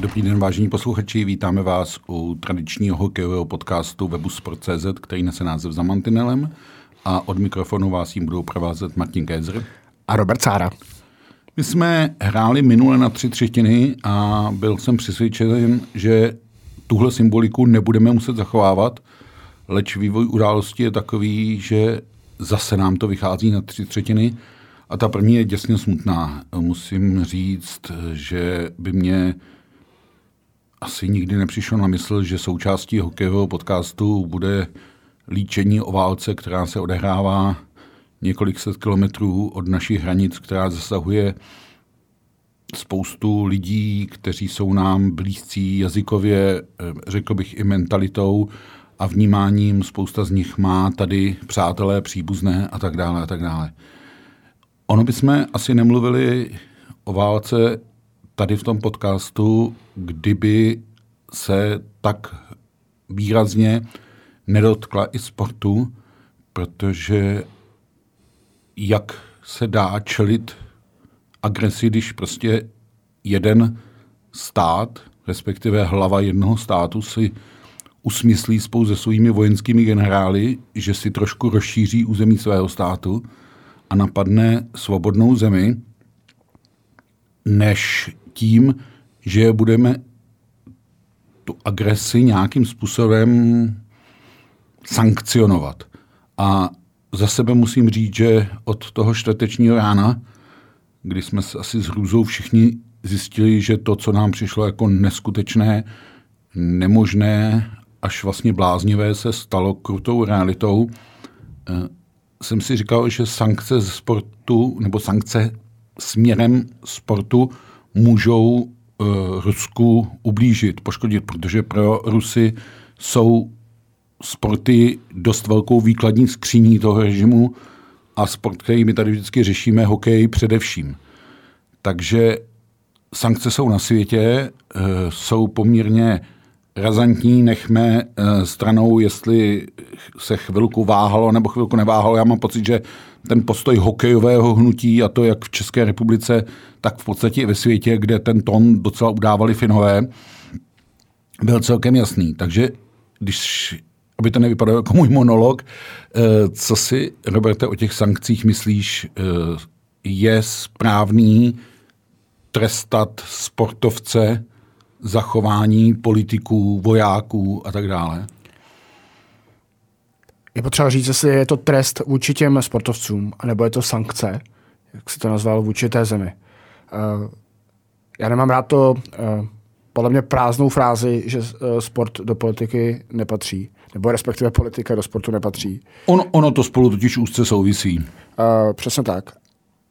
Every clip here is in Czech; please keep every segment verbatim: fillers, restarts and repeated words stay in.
Dobrý den, vážení posluchači, vítáme vás u tradičního hokejového podcastu webu Sport tečka cé zet, který nese název Za mantinelem, a od mikrofonu vás jim budou provázet Martin Kézr a Robert Sára. My jsme hráli minule na tři třetiny a byl jsem přesvědčen, že tuhle symboliku nebudeme muset zachovávat, leč vývoj události je takový, že zase nám to vychází na tři třetiny a ta první je děsně smutná. Musím říct, že by mě asi nikdy nepřišlo na mysl, že součástí hokejového podcastu bude líčení o válce, která se odehrává několik set kilometrů od našich hranic, která zasahuje spoustu lidí, kteří jsou nám blízcí jazykově, řekl bych i mentalitou a vnímáním. Spousta z nich má tady přátelé, příbuzné a tak dále a tak dále. Ono bychom asi nemluvili o válce tady v tom podcastu, kdyby se tak výrazně nedotkla i sportu, protože jak se dá čelit agresi, když prostě jeden stát, respektive hlava jednoho státu, si usmyslí spolu se svými vojenskými generály, že si trošku rozšíří území svého státu a napadne svobodnou zemi, než tím, že budeme tu agresi nějakým způsobem sankcionovat. A za sebe musím říct, že od toho čtvrtečního rána, kdy jsme se asi s hrůzou všichni zjistili, že to, co nám přišlo jako neskutečné, nemožné, až vlastně bláznivé, se stalo krutou realitou, jsem si říkal, že sankce ze sportu, nebo sankce směrem sportu můžou e, Rusku ublížit, poškodit, protože pro Rusy jsou sporty dost velkou výkladní skříní toho režimu a sport, který my tady vždycky řešíme, hokej především. Takže sankce jsou na světě, e, jsou poměrně razantní, nechme e, stranou, jestli se chvilku váhalo nebo chvilku neváhalo. Já mám pocit, že ten postoj hokejového hnutí, a to jak v České republice, tak v podstatě i ve světě, kde ten tón docela udávali Finové, byl celkem jasný. Takže, když, aby to nevypadalo jako můj monolog, co si, Roberte, o těch sankcích myslíš, je správný trestat sportovce za chování politiků, vojáků a tak dále? Je potřeba říct, jestli je to trest vůči těm sportovcům, anebo je to sankce, jak se to nazvalo, vůči té zemi. Uh, já nemám rád to, uh, podle mě, prázdnou frázi, že uh, sport do politiky nepatří, nebo respektive politika do sportu nepatří. On, ono to spolu totiž úzce souvisí. Uh, přesně tak.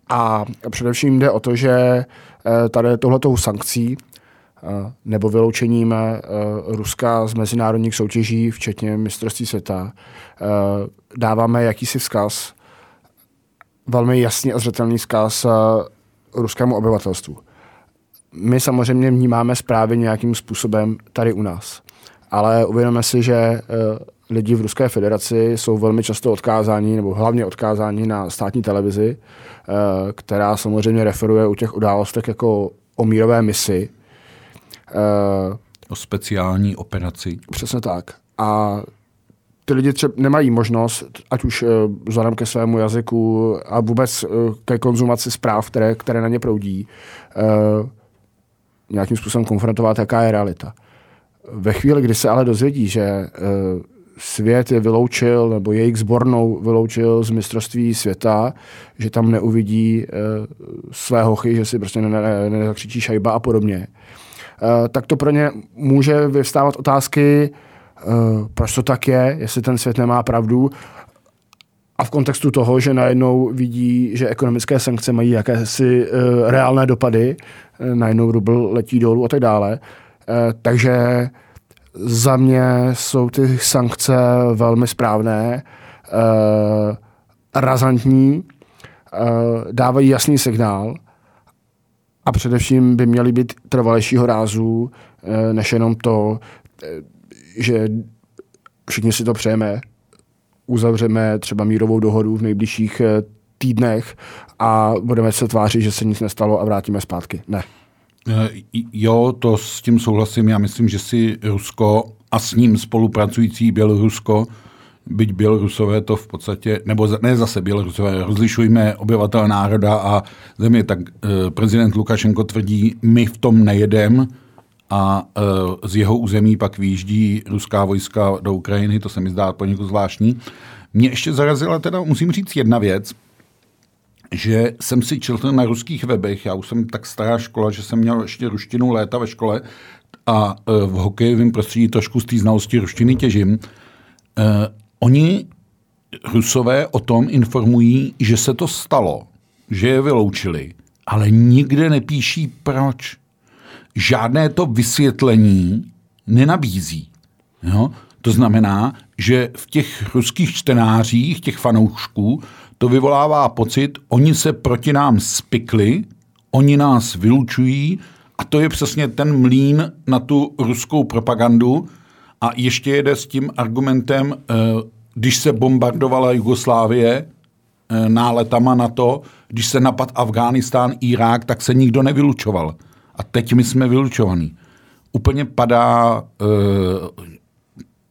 A především jde o to, že uh, tady tohletou sankcí uh, nebo vyloučením uh, Ruska z mezinárodních soutěží, včetně mistrovství světa, uh, dáváme jakýsi vzkaz, velmi jasný a zřetelný vzkaz uh, ruskému obyvatelstvu. My samozřejmě vnímáme zprávy nějakým způsobem tady u nás, ale uvědomíme si, že e, lidi v Ruské federaci jsou velmi často odkázáni, nebo hlavně odkázáni na státní televizi, e, která samozřejmě referuje u těch událostech jako o mírové misi. E, o speciální operaci. Přesně tak. A ty lidi třeba nemají možnost, ať už vzhledem ke svému jazyku a vůbec ke konzumaci zpráv, které, které na ně proudí, eh, nějakým způsobem konfrontovat, jaká je realita. Ve chvíli, kdy se ale dozvědí, že eh, svět je vyloučil, nebo jejich sbornou vyloučil z mistrovství světa, že tam neuvidí eh, své hochy, že si prostě nezakřičí šajba a podobně, eh, tak to pro ně může vyvstávat otázky, Uh, proč to tak je, jestli ten svět nemá pravdu. A A v kontextu toho, že najednou vidí, že ekonomické sankce mají jakési uh, reálné dopady, najednou rubl letí dolů a tak dále. Uh, takže za mě jsou ty sankce velmi správné, uh, razantní, uh, dávají jasný signál a především by měly být trvalejšího rázu, uh, než jenom to, že všichni si to přejeme, uzavřeme třeba mírovou dohodu v nejbližších týdnech a budeme se tvářit, že se nic nestalo a vrátíme zpátky. Ne. Jo, to s tím souhlasím. Já myslím, že si Rusko a s ním spolupracující Bělorusko, byť Bělorusové to v podstatě, nebo ne zase Bělorusové, rozlišujme obyvatel národa a země, tak prezident Lukašenko tvrdí, my v tom nejedem, a z jeho území pak výjíždí ruská vojska do Ukrajiny, to se mi zdá poněkud zvláštní. Mě ještě zarazila teda, musím říct, jedna věc, že jsem si četl na ruských webech, já už jsem tak stará škola, že jsem měl ještě ruštinu léta ve škole a v hokejovém prostředí trošku z té znalosti ruštiny těžím. Oni, Rusové, o tom informují, že se to stalo, že je vyloučili, ale nikde nepíší proč. Žádné to vysvětlení nenabízí. Jo? To znamená, že v těch ruských čtenářích, těch fanoušků, to vyvolává pocit, oni se proti nám spikli, oni nás vylučují a to je přesně ten mlýn na tu ruskou propagandu a ještě jede s tím argumentem, když se bombardovala Jugoslávie náletama na to, když se napad Afghánistán, Irák, tak se nikdo nevylučoval. A teď my jsme vylučovaní. Úplně padá e,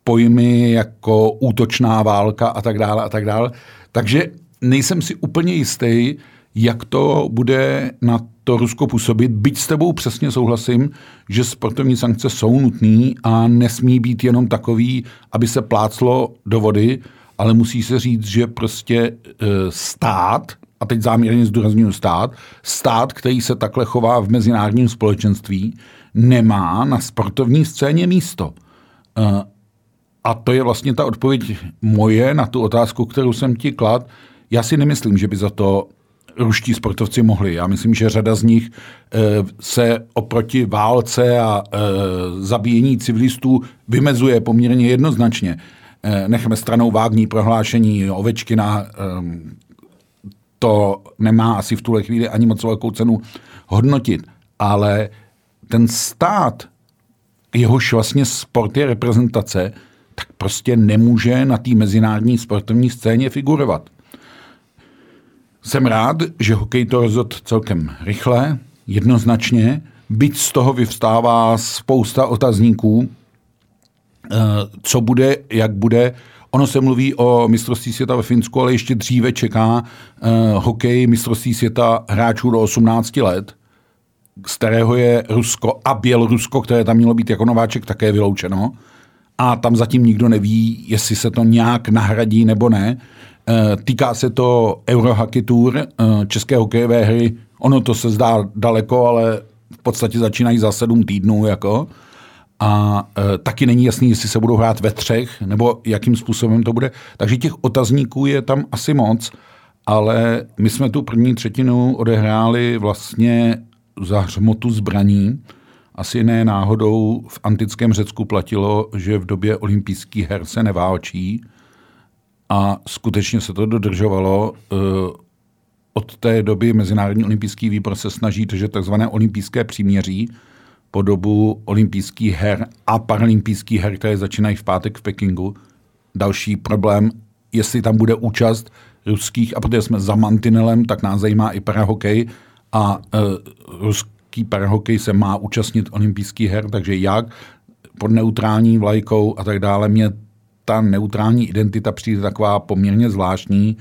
pojmy jako útočná válka a tak dále a tak dále. Takže nejsem si úplně jistý, jak to bude na to Rusko působit. Byť s tebou přesně souhlasím, že sportovní sankce jsou nutné a nesmí být jenom takový, aby se pláclo do vody, ale musí se říct, že prostě e, stát, a teď záměrně zdůrazňuji stát, stát, který se takhle chová v mezinárodním společenství, nemá na sportovní scéně místo. A to je vlastně ta odpověď moje na tu otázku, kterou jsem ti kladl. Já si nemyslím, že by za to ruští sportovci mohli. Já myslím, že řada z nich se oproti válce a zabíjení civilistů vymezuje poměrně jednoznačně. Nechme stranou vágní prohlášení Ovečkina, to nemá asi v tuhle chvíli ani moc velkou cenu hodnotit. Ale ten stát, jehož vlastně sport je reprezentace, tak prostě nemůže na té mezinárodní sportovní scéně figurovat. Jsem rád, že hokej to rozhodl celkem rychle, jednoznačně, byť z toho vyvstává spousta otazníků, co bude, jak bude. Ono se mluví o mistrovství světa ve Finsku, ale ještě dříve čeká eh, hokej mistrovství světa hráčů do osmnácti let, z kterého je Rusko a Bělorusko, které tam mělo být jako nováček, také vyloučeno. A tam zatím nikdo neví, jestli se to nějak nahradí nebo ne. Eh, týká se to Eurohockey Tour, eh, české hokejové hry. Ono to se zdá daleko, ale v podstatě začínají za sedm týdnů jako. A e, taky není jasný, jestli se budou hrát ve třech, nebo jakým způsobem to bude. Takže těch otazníků je tam asi moc, ale my jsme tu první třetinu odehráli vlastně za hřmotu zbraní. Asi ne náhodou v antickém Řecku platilo, že v době olympijských her se neválčí a skutečně se to dodržovalo. E, od té doby Mezinárodní olympijský výbor se snaží, takže takzvané olympijské příměří, po dobu olympijských her a paralympijských her, které začínají v pátek v Pekingu. Další problém, jestli tam bude účast ruských, a protože jsme za mantinelem, tak nás zajímá i parahokej a e, ruský parahokej se má účastnit olympijských her, takže jak pod neutrální vlajkou a tak dále. Mně ta neutrální identita přijde taková poměrně zvláštní,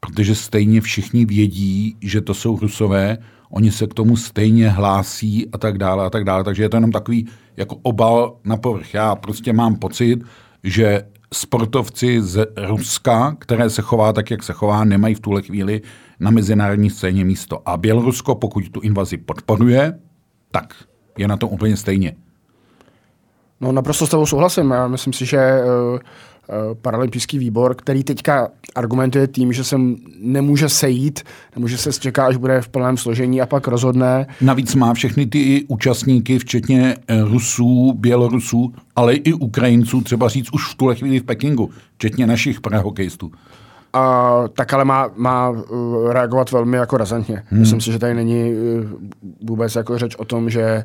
protože stejně všichni vědí, že to jsou Rusové, oni se k tomu stejně hlásí a tak dále a tak dále. Takže je to jenom takový jako obal na povrch. Já prostě mám pocit, že sportovci z Ruska, které se chová tak, jak se chová, nemají v tuhle chvíli na mezinárodní scéně místo. A Bělorusko, pokud tu invazi podporuje, tak je na tom úplně stejně. No naprosto s tebou souhlasím. Já myslím si, že paralympijský výbor, který teďka argumentuje tím, že se nemůže sejít, nemůže se čeká, až bude v plném složení a pak rozhodne. Navíc má všechny ty účastníky, včetně Rusů, Bělorusů, ale i Ukrajinců, třeba říct už v tuhle chvíli v Pekingu, včetně našich prahokejstů. A tak ale má, má reagovat velmi jako razantně. Hmm. Myslím si, že tady není vůbec jako řeč o tom, že,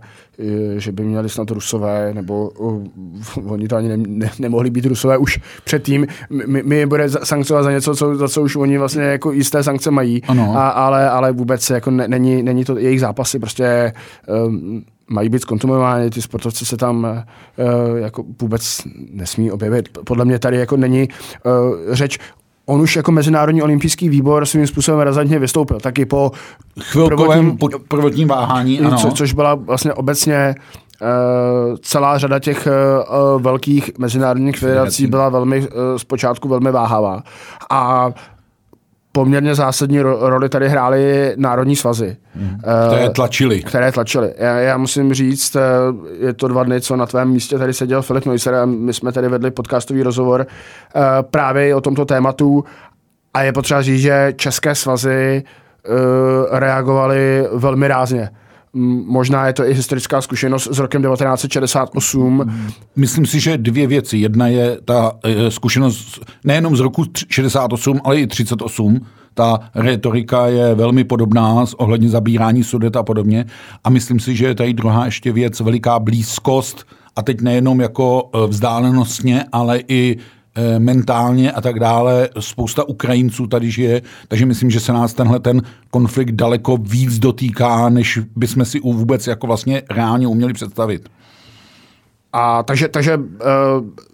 že by měli snad Rusové, nebo uh, oni to ani ne, ne, nemohli být Rusové už předtím. My, my bude sankcovat za něco, co, za co už oni vlastně jako jisté sankce mají, a, ale, ale vůbec jako ne, není, není to jejich zápasy, prostě um, mají být zkontumovány, ty sportovci se tam uh, jako vůbec nesmí objevit. Podle mě tady jako není uh, řeč. On už jako Mezinárodní olympijský výbor svým způsobem razantně vystoupil. Taky po chvilkovém prvotním, prvotním váhání, ano. Co, což byla vlastně obecně uh, celá řada těch uh, velkých mezinárodních federací byla velmi, uh, zpočátku velmi váhavá. A poměrně zásadní ro- roli tady hrály národní svazy. Hmm. Které tlačili. Které tlačili. Já, já musím říct, je to dva dny, co na tvém místě tady seděl Filip Neusser a my jsme tady vedli podcastový rozhovor uh, právě o tomto tématu a je potřeba říct, že české svazy uh, reagovaly velmi rázně. Možná je to i historická zkušenost s rokem devatenáct set šedesát osm. Myslím si, že dvě věci. Jedna je ta zkušenost nejenom z roku šedesát osm, ale i třicet osm. Ta retorika je velmi podobná ohledně zabírání Sudet a podobně. A myslím si, že je tady druhá ještě věc, veliká blízkost, a teď nejenom jako vzdálenostně, ale i mentálně a tak dále. Spousta Ukrajinců tady žije, takže myslím, že se nás tenhle ten konflikt daleko víc dotýká, než bychom si vůbec jako vlastně reálně uměli představit. A takže, takže uh,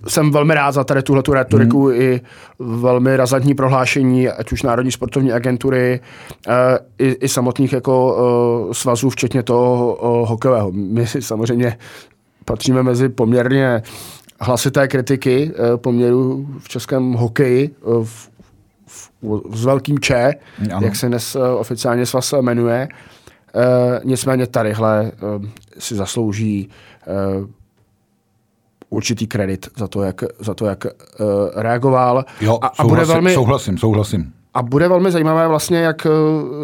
jsem velmi rád za tady tuhletu retoriku hmm. i velmi razantní prohlášení, ať už Národní sportovní agentury, uh, i, i samotných jako uh, svazů, včetně toho uh, hokejového. My samozřejmě patříme mezi poměrně hlasité kritiky poměru v českém hokeji v, v, v, s velkým Č, ano. Jak se dnes oficiálně svaz jmenuje. E, nicméně tadyhle e, si zaslouží e, určitý kredit za to, jak, za to, jak e, reagoval. Jo, a, a souhlasím, bude velmi, souhlasím, souhlasím. A bude velmi zajímavé vlastně, jak,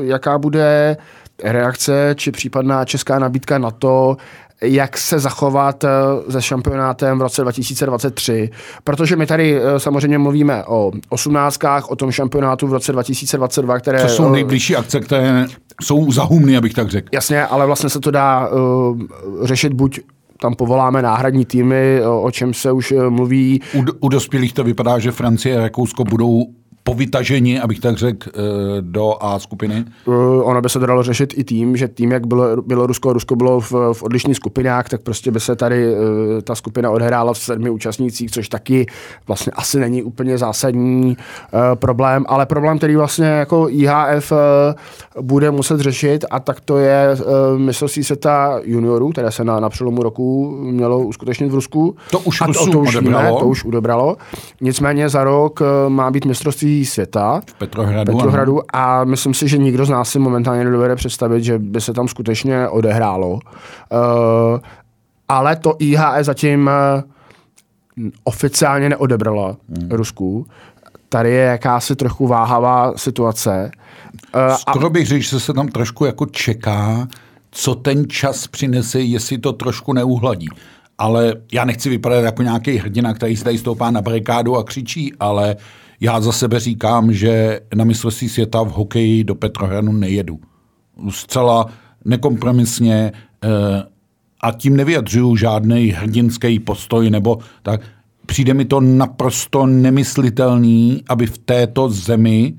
jaká bude reakce či případná česká nabídka na to, jak se zachovat se šampionátem v roce dva tisíce dvacet tři. Protože my tady samozřejmě mluvíme o osmnáctkách, o tom šampionátu v roce dva tisíce dvacet dva, které... To jsou nejbližší akce, které jsou zahumny, abych tak řekl. Jasně, ale vlastně se to dá uh, řešit buď tam povoláme náhradní týmy, o čem se už mluví. U, u dospělých to vypadá, že Francie a Rakousko budou povytaženi, abych tak řekl, do A skupiny? Ono by se dalo řešit i tím, že tím, jak bylo, bylo Rusko a Rusko bylo v, v odlišných skupinách, tak prostě by se tady ta skupina odehrála v sedmi účastnících, což taky vlastně asi není úplně zásadní uh, problém, ale problém, který vlastně jako I H F uh, bude muset řešit, a tak to je uh, mistrovství světa juniorů, které se na, na přelomu roku mělo uskutečnit v Rusku. To už Rusům to, to už odebralo. Víme, to už odebralo. Nicméně za rok uh, má být mistrovství světa v Petrohradu, Petrohradu a myslím si, že nikdo z nás si momentálně nedovede představit, že by se tam skutečně odehrálo. Uh, ale to I H E zatím oficiálně neodebrala hmm. Rusku. Tady je jakási trochu váhavá situace. Uh, Skoro a... bych řekl, že se tam trošku jako čeká, co ten čas přinese, jestli to trošku neuhladí. Ale já nechci vypadat jako nějaký hrdina, který se tady stoupá na barikádu a křičí, ale já za sebe říkám, že na mistrovství světa v hokeji do Petrohradu nejedu. Zcela nekompromisně a tím nevyjadřuju žádný hrdinský postoj, nebo tak. Přijde mi to naprosto nemyslitelný, aby v této zemi,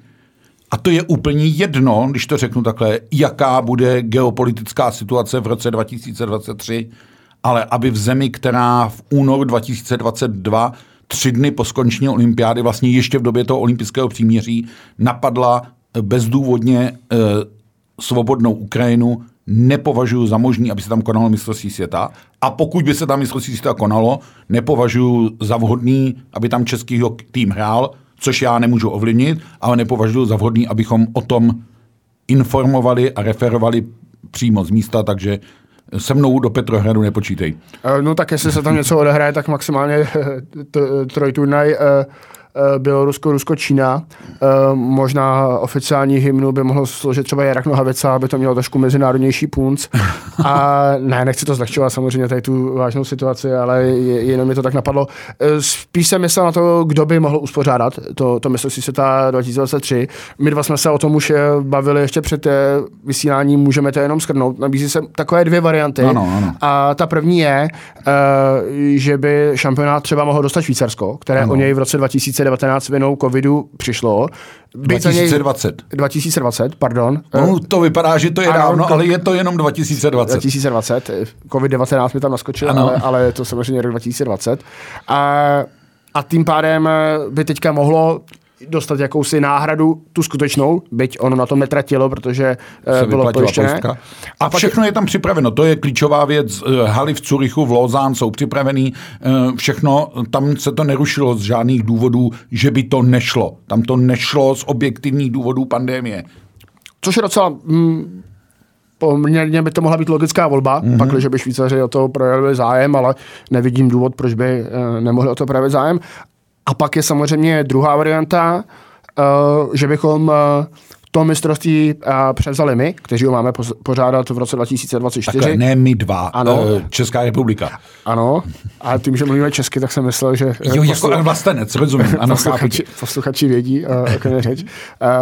a to je úplně jedno, když to řeknu takhle, jaká bude geopolitická situace v roce dva tisíce dvacet tři, ale aby v zemi, která v únoru dva tisíce dvacet dva tři dny po skončení olympiády, vlastně ještě v době toho olympijského příměří, napadla bezdůvodně e, svobodnou Ukrajinu, nepovažuji za možný, aby se tam konalo mistrovství světa. A pokud by se tam mistrovství světa konalo, nepovažuji za vhodný, aby tam český tým hrál, což já nemůžu ovlivnit, ale nepovažuji za vhodný, abychom o tom informovali a referovali přímo z místa, takže se mnou do Petrohradu nepočítej. No tak jestli se tam něco odehraje, tak maximálně trojturnaj Bělorusko-Rusko-Čína. Možná oficiální hymnu by mohlo složit třeba Jarek Nohavica, aby to mělo trošku mezinárodnější punc. A ne, nechci to zlehčovat samozřejmě tady tu vážnou situaci, ale jenom mi to tak napadlo. Spíš jsem myslel na to, kdo by mohl uspořádat to, to mistrovství světa dva tisíce dvacet tři. My dva jsme se o tom už bavili ještě před vysíláním, můžeme to jenom shrnout. Nabízí se takové dvě varianty. Ano, ano. A ta první je, že by šampionát třeba mohlo dostat Švýcarsko, které ano. o něj v roce dva tisíce devatenáct vinou covidu přišlo. dva tisíce dvacet. dva tisíce dvacet, pardon. No, to vypadá, že to je ano, dávno, ale je to jenom dva tisíce dvacet. dva tisíce dvacet. covid devatenáct mi tam naskočil, ale, ale je to samozřejmě rok dva tisíce dvacet. A, a tím pádem by teďka mohlo dostat jakousi náhradu, tu skutečnou, byť ono na tom netratilo, protože se bylo pojištěné. A všechno je tam připraveno, to je klíčová věc. Haly v Curychu, v Lausanne jsou připravený, všechno, tam se to nerušilo z žádných důvodů, že by to nešlo. Tam to nešlo z objektivních důvodů pandemie. Což je docela... Mm, poměrně by to mohla být logická volba, mm-hmm. pakliže by Švýcaři o to projevili zájem, ale nevidím důvod, proč by nemohli o to projevit zájem. A pak je samozřejmě druhá varianta, že bychom to mistrovství převzali my, kteří ho máme pořádat v roce dva tisíce dvacet čtyři. Takhle, ne my dva, ano. Česká republika. Ano, a tím, že mluvíme česky, tak jsem myslel, že... Jo, poslu... jako vlastenec, rozumím. Ano, posluchači, posluchači vědí, jak je řeč.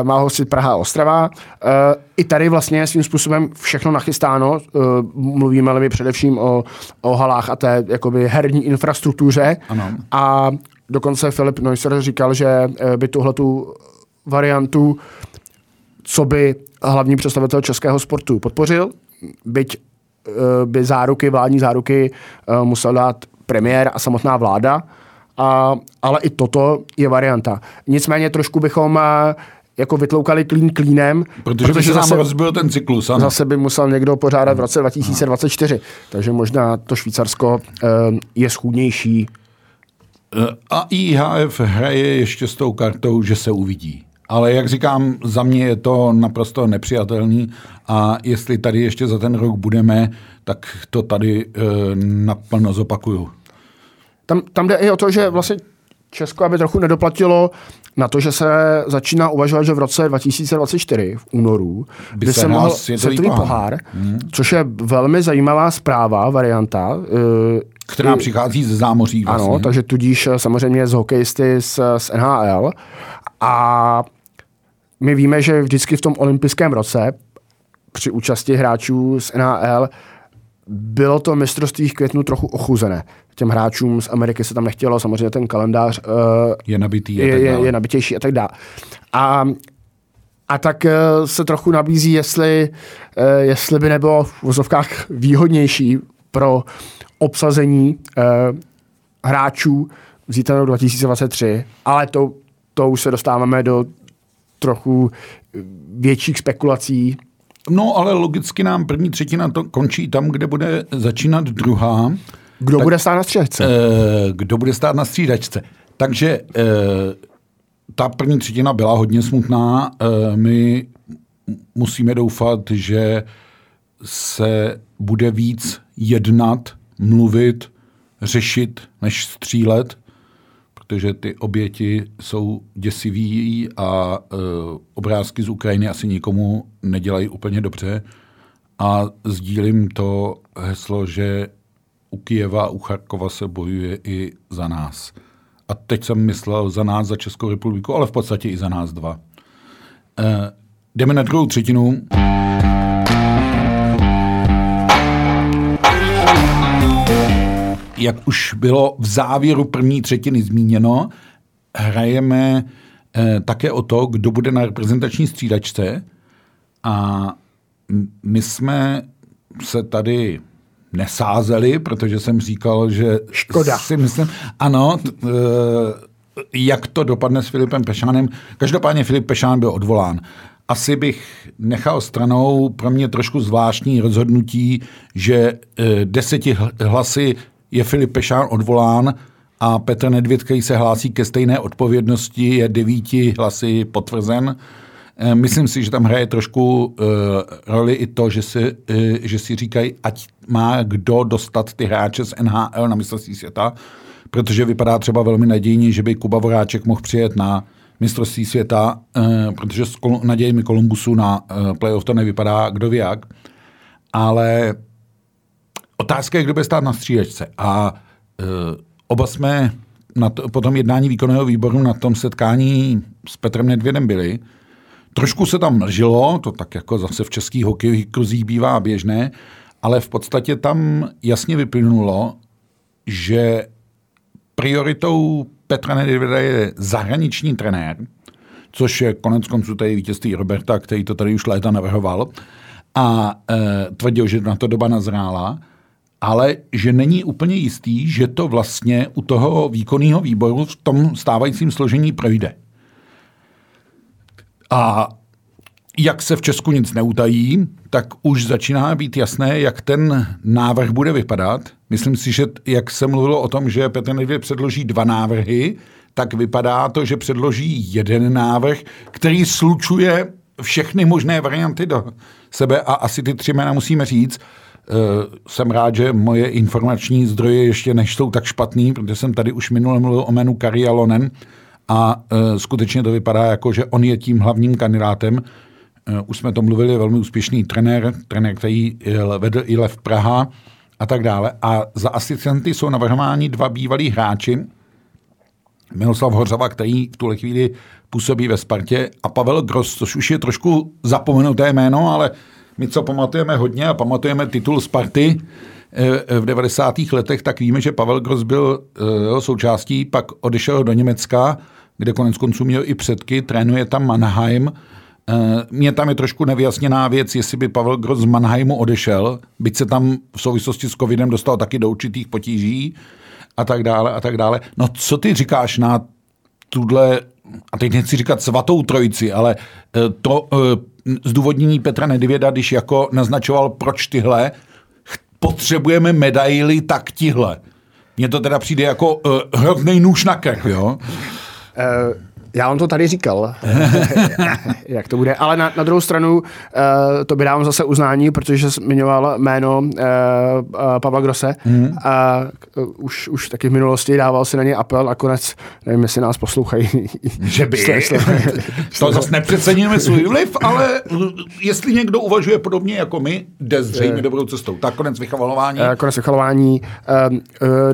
Má hostit Praha a Ostrava. I tady vlastně svým způsobem všechno nachystáno. Mluvíme ale především o, o halách a té jakoby herní infrastruktuře. Ano. A dokonce Filip Neusser říkal, že by tuhletu variantu, co by hlavní představitel českého sportu podpořil, byť by záruky, vládní záruky musel dát premiér a samotná vláda, a, ale i toto je varianta. Nicméně trošku bychom jako vytloukali klín klínem, protože, protože zase, rozbil ten cyklus, zase by musel někdo pořádat v roce dva tisíce dvacet čtyři, takže možná to Švýcarsko je schůdnější. A I H F hraje ještě s tou kartou, že se uvidí. Ale jak říkám, za mě je to naprosto nepřijatelný a jestli tady ještě za ten rok budeme, tak to tady e, naplno zopakuju. Tam, tam jde i o to, že vlastně Česko aby trochu nedoplatilo na to, že se začíná uvažovat, že v roce dva tisíce dvacet čtyři v únoru by kdy se mohl světový pohár, hmm. což je velmi zajímavá zpráva, varianta, e, která přichází ze zámoří vlastně. Ano, takže tudíž samozřejmě z hokejisty z, z N H L. A my víme, že vždycky v tom olympijském roce při účasti hráčů z N H L bylo to mistrovství v květnu trochu ochuzené. Těm hráčům z Ameriky se tam nechtělo, samozřejmě ten kalendář uh, je, nabitý je, je, je nabitější a tak dále. A, a tak uh, se trochu nabízí, jestli, uh, jestli by nebylo v vozovkách výhodnější pro obsazení eh, hráčů vzít na dva tisíce dvacet tři, ale to, to už se dostáváme do trochu větších spekulací. No, ale logicky nám první třetina to končí tam, kde bude začínat druhá. Kdo tak, bude stát na střídačce? Eh, kdo bude stát na střídačce. Takže eh, ta první třetina byla hodně smutná. Eh, my musíme doufat, že se bude víc jednat, mluvit, řešit, než střílet, protože ty oběti jsou děsivý a e, obrázky z Ukrajiny asi nikomu nedělají úplně dobře. A sdílím to heslo, že u Kyjeva a u Charkova se bojuje i za nás. A teď jsem myslel za nás, za Českou republiku, ale v podstatě i za nás dva. E, jdeme na druhou třetinu. Jak už bylo v závěru první třetiny zmíněno, hrajeme eh, také o to, kdo bude na reprezentační střídačce. A my jsme se tady nesázeli, protože jsem říkal, že... Škoda. Si myslím, ano, t, eh, jak to dopadne s Filipem Pešánem. Každopádně Filip Pešán byl odvolán. Asi bych nechal stranou pro mě trošku zvláštní rozhodnutí, že eh, deseti hlasy je Filip Pešán odvolán a Petr Nedvěd, který se hlásí ke stejné odpovědnosti, je devíti hlasy potvrzen. Myslím si, že tam hraje trošku uh, roli i to, že si, uh, že si říkají, ať má kdo dostat ty hráče z N H L na mistrovství světa, protože vypadá třeba velmi nadějně, že by Kuba Voráček mohl přijet na mistrovství světa, uh, protože s kol- nadějemi Kolumbusu na uh, playoff to nevypadá kdo ví jak. Ale otázka je, kdo bude stát na střídačce. A uh, oba jsme na to, po tom jednání výkonného výboru na tom setkání s Petrem Nedvědem byli. Trošku se tam mlžilo, to tak jako zase v českých hokejových kruzích bývá běžné, ale v podstatě tam jasně vyplynulo, že prioritou Petra Nedvěda je zahraniční trenér, což je konec konců tady vítězství Roberta, který to tady už léta navrhoval a e, tvrdil, že na to doba nazrála, ale že není úplně jistý, že to vlastně u toho výkonného výboru v tom stávajícím složení projde. A jak se v Česku nic neutají, tak už začíná být jasné, jak ten návrh bude vypadat. Myslím si, že jak se mluvilo o tom, že Petr Nedvěd předloží dva návrhy, tak vypadá to, že předloží jeden návrh, který slučuje všechny možné varianty do sebe. A asi ty tři jména musíme říct. Jsem rád, že moje informační zdroje ještě nejsou tak špatný, protože jsem tady už minule mluvil o jménu Kari Jalonen, a e, skutečně to vypadá jako, že on je tím hlavním kandidátem. E, už jsme to mluvili, velmi úspěšný trenér, trenér, který vedl i Lev Praha a tak dále. A za asistenty jsou navrhováni dva bývalí hráči, Miloslav Hořava, který v tuhle chvíli působí ve Spartě, a Pavel Gross, což už je trošku zapomenuté jméno, ale my co pamatujeme hodně a pamatujeme titul Sparty e, v devadesátých letech, tak víme, že Pavel Gross byl e, součástí, pak odešel do Německa, kde konec konců měl i předky, trénuje tam Mannheim. Mně tam je trošku nevyjasněná věc, jestli by Pavel Gross z Mannheimu odešel, byť se tam v souvislosti s covidem dostal taky do určitých potíží a tak dále a tak dále. No co ty říkáš na tuhle, a teď nechci říkat svatou trojici, ale to zdůvodnění Petra Nedvěda, když jako naznačoval, proč tyhle, potřebujeme medaily, tak tihle. Mně to teda přijde jako uh, hroznej nůž na krk, jo? Já vám to tady říkal, jak to bude, ale na, na druhou stranu to by dávám zase uznání, protože zmiňoval jméno Pavla Grosse mm. a už, už taky v minulosti dával si na něj apel, nakonec nevím, jestli nás poslouchají. Že by, to zase nepřeceníme svůj vliv, ale jestli někdo uvažuje podobně jako my, jde zřejmě dobrou cestou. Tak konec vychvalování. Konec vychvalování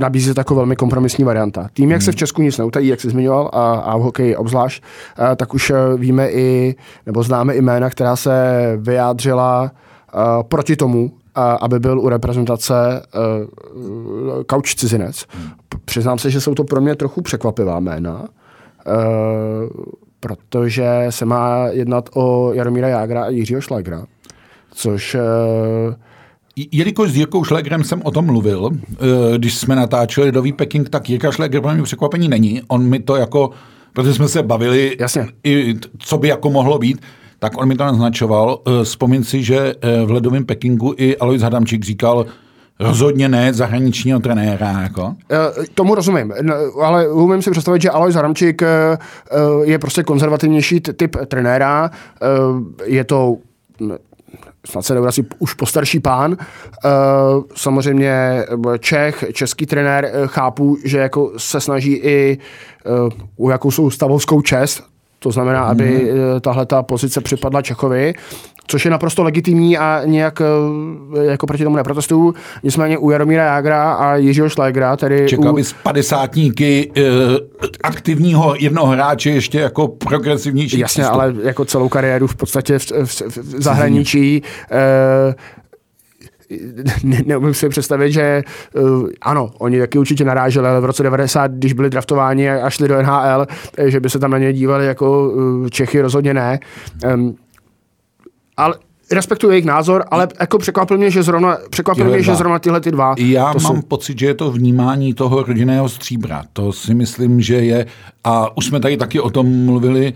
nabízí takovou velmi kompromisní varianta. Tím, jak se v Česku nic neutají, jak jsi zmiňoval, a, a v hokeji obzvlášť, tak už víme i, nebo známe i jména, která se vyjádřila uh, proti tomu, aby byl u reprezentace uh, kauč cizinec. Přiznám se, že jsou to pro mě trochu překvapivá jména, uh, protože se má jednat o Jaromíra Jágra a Jiřího Šlagra, což... Uh, Jelikož s Jirkou Šlagrem jsem o tom mluvil, když jsme natáčeli Lidový Peking, tak Jirka Šlagr pro mě překvapení není. On mi to jako... Protože jsme se bavili, jasně, i co by jako mohlo být, tak on mi to naznačoval. Vzpomín si, že v Ledovém Pekingu i Alois Hadamczik říkal, rozhodně ne zahraničního trenéra. Jako. Tomu rozumím, no, ale umím si představit, že Alois Hadamczik je prostě konzervativnější typ trenéra. Je to... snad se dobrá, už postarší pán. Samozřejmě Čech, český trenér, chápu, že jako se snaží i o jakousou stavovskou čest, to znamená, mm. aby tahleta pozice připadla Čechovi, což je naprosto legitimní a nějak jako proti tomu neprotestuju. Nicméně u Jaromíra Jágra a Jiřího Šlagra, tedy čekal u... z padesátníky e, aktivního jednoho hráče ještě jako progresivnější. Jasně, přístup. Ale jako celou kariéru v podstatě v, v, v zahraničí e, ne, neumím si představit, že uh, ano, oni taky určitě naráželi, ale v roce devadesát, když byli draftováni a šli do N H L, že by se tam na ně dívali jako uh, Čechy, rozhodně ne. Um, ale respektuji jejich názor, ale jako překvapil mě, že zrovna, překvapil mě, že zrovna tyhle ty dva. Já mám jsou... pocit, že je to vnímání toho rodinného stříbra. To si myslím, že je, a už jsme tady taky o tom mluvili,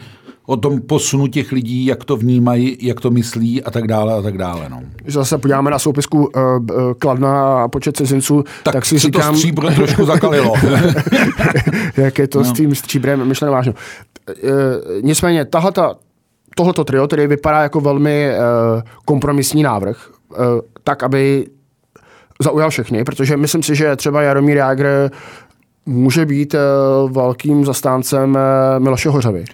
o tom posunu těch lidí, jak to vnímají, jak to myslí a tak dále a tak dále. No. Zase podíváme na soupisku uh, uh, Kladna a počet cizinců, tak, tak si říkám... Tak to stříbro trošku zakalilo. Jak je to no. s tím stříbrem, myšleno vážně. Uh, nicméně, tahle ta tohleto trio tedy vypadá jako velmi uh, kompromisní návrh, uh, tak, aby zaujal všechny, protože myslím si, že třeba Jaromír Jágr může být uh, velkým zastáncem uh, Miloše Hořavy.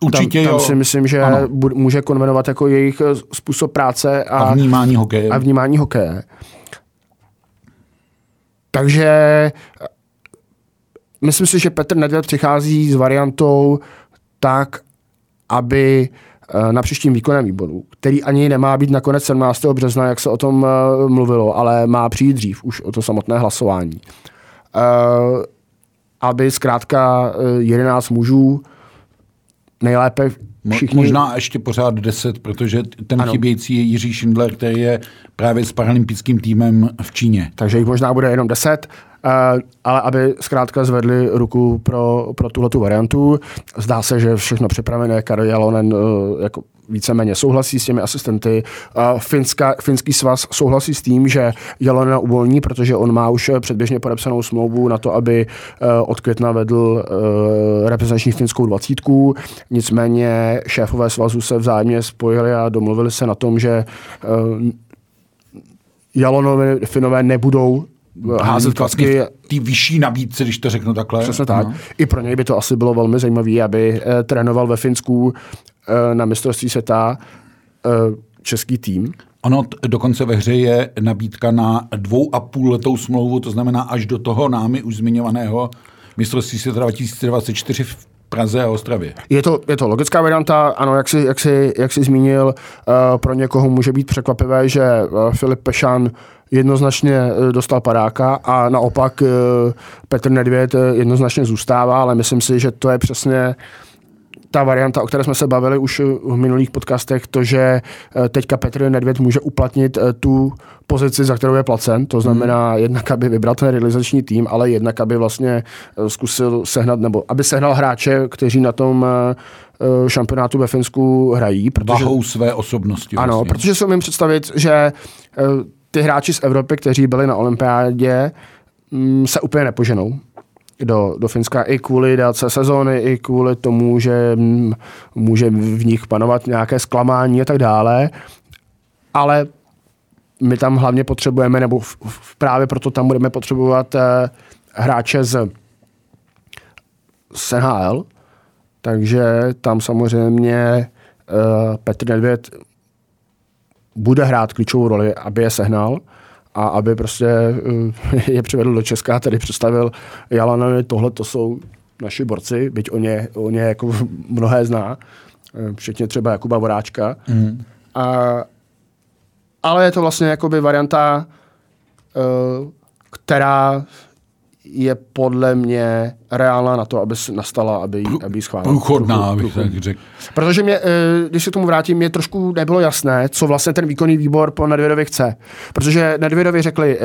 Určitě tam, tam jo. si myslím, že bu- může konvenovat jako jejich způsob práce a, a vnímání hokeje. A vnímání hokeje. Takže myslím si, že Petr Nedvěd přichází s variantou tak, aby na příštím výkonném výboru, který ani nemá být nakonec sedmnáctého března, jak se o tom mluvilo, ale má přijít dřív už o to samotné hlasování, aby zkrátka jedenáct mužů nejlépe všichni... Možná ještě pořád deset, protože ten ano. chybějící je Jiří Šindler, který je právě s paralympijským týmem v Číně. Takže jich možná bude jenom deset, ale aby zkrátka zvedli ruku pro, pro tuhletu variantu. Zdá se, že všechno připravené. Kari Jalonen jako víceméně souhlasí s těmi asistenty. Finská, finský svaz souhlasí s tím, že Jalonena uvolní, protože on má už předběžně podepsanou smlouvu na to, aby od května vedl reprezentační finskou dvacítku. Nicméně šéfové svazu se vzájemně spojili a domluvili se na tom, že Jalonovi Finové nebudou házet klacky ty vyšší nabídce, když to řeknu takhle. Přesně tak. No. I pro něj by to asi bylo velmi zajímavé, aby eh, trénoval ve Finsku eh, na mistrovství světa eh, český tým. Ono t- dokonce ve hře je nabídka na dvou a půl letou smlouvu, to znamená až do toho námi už zmiňovaného mistrovství světa dva tisíce dvacet čtyři v Praze a Ostravě. Je to, je to logická varianta, ano, jak jsi, jak jsi, jak jsi zmínil, eh, pro někoho může být překvapivé, že eh, Filip Pešán jednoznačně dostal padáka a naopak Petr Nedvěd jednoznačně zůstává, ale myslím si, že to je přesně ta varianta, o které jsme se bavili už v minulých podcastech, to, že teďka Petr Nedvěd může uplatnit tu pozici, za kterou je placen, to znamená jednak, aby vybral ten realizační tým, ale jednak, aby vlastně zkusil sehnat, nebo aby sehnal hráče, kteří na tom šampionátu ve Finsku hrají. Protože, vahou své osobnosti. Ano, vlastně. Protože si umím představit, že ty hráči z Evropy, kteří byli na olympiádě, se úplně nepoženou do, do Finska i kvůli délce sezóny, i kvůli tomu, že může v nich panovat nějaké zklamání a tak dále. Ale my tam hlavně potřebujeme, nebo v, v, právě proto tam budeme potřebovat eh, hráče z, z N H L. Takže tam samozřejmě eh, Petr Nedvěd bude hrát klíčovou roli, aby je sehnal a aby prostě je přivedl do Česka, tedy představil Jalanovi, tohle to jsou naši borci, byť o ně, o ně jako mnohé zná, včetně třeba Jakuba Voráčka. Mm. A, ale je to vlastně jakoby varianta, která je podle mě reálná na to, aby nastala, aby, aby ji schválila. Průchodná, abych tak řekl. Protože mě, když se k tomu vrátím, mě trošku nebylo jasné, co vlastně ten výkonný výbor po Nedvědovi chce. Protože Nedvědovi řekli,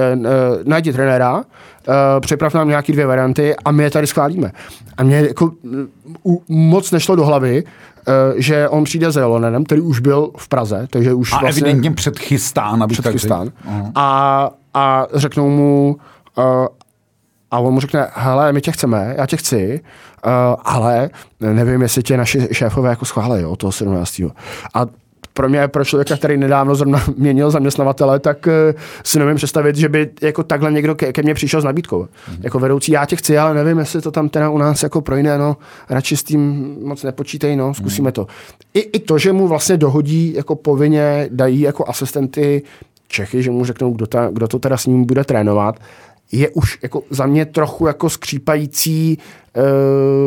najdi trenéra, připrav nám nějaké dvě varianty a my je tady schválíme. A mě jako moc nešlo do hlavy, že on přijde za Jalonenem, který už byl v Praze, takže už a vlastně... A evidentně předchystán, abych předchystán. tak řekl. A, a řeknou mu... A on mu řekne, hele, my tě chceme, já tě chci, uh, ale nevím, jestli tě naši šéfové jako schválili od toho sedmnáctého A pro mě, pro člověka, který nedávno zrovna měnil zaměstnavatele, tak uh, si nevím představit, že by jako takhle někdo ke, ke mně přišel s nabídkou. Mm-hmm. Jako vedoucí, já tě chci, ale nevím, jestli to tam teda u nás jako projde, no, radši s tím moc nepočítej, no, zkusíme mm-hmm. to. I, I to, že mu vlastně dohodí, jako povinně dají jako asistenty Čechy, že mu řeknou, kdo, ta, kdo to teda s ním bude trénovat, je už jako za mě trochu jako skřípající e,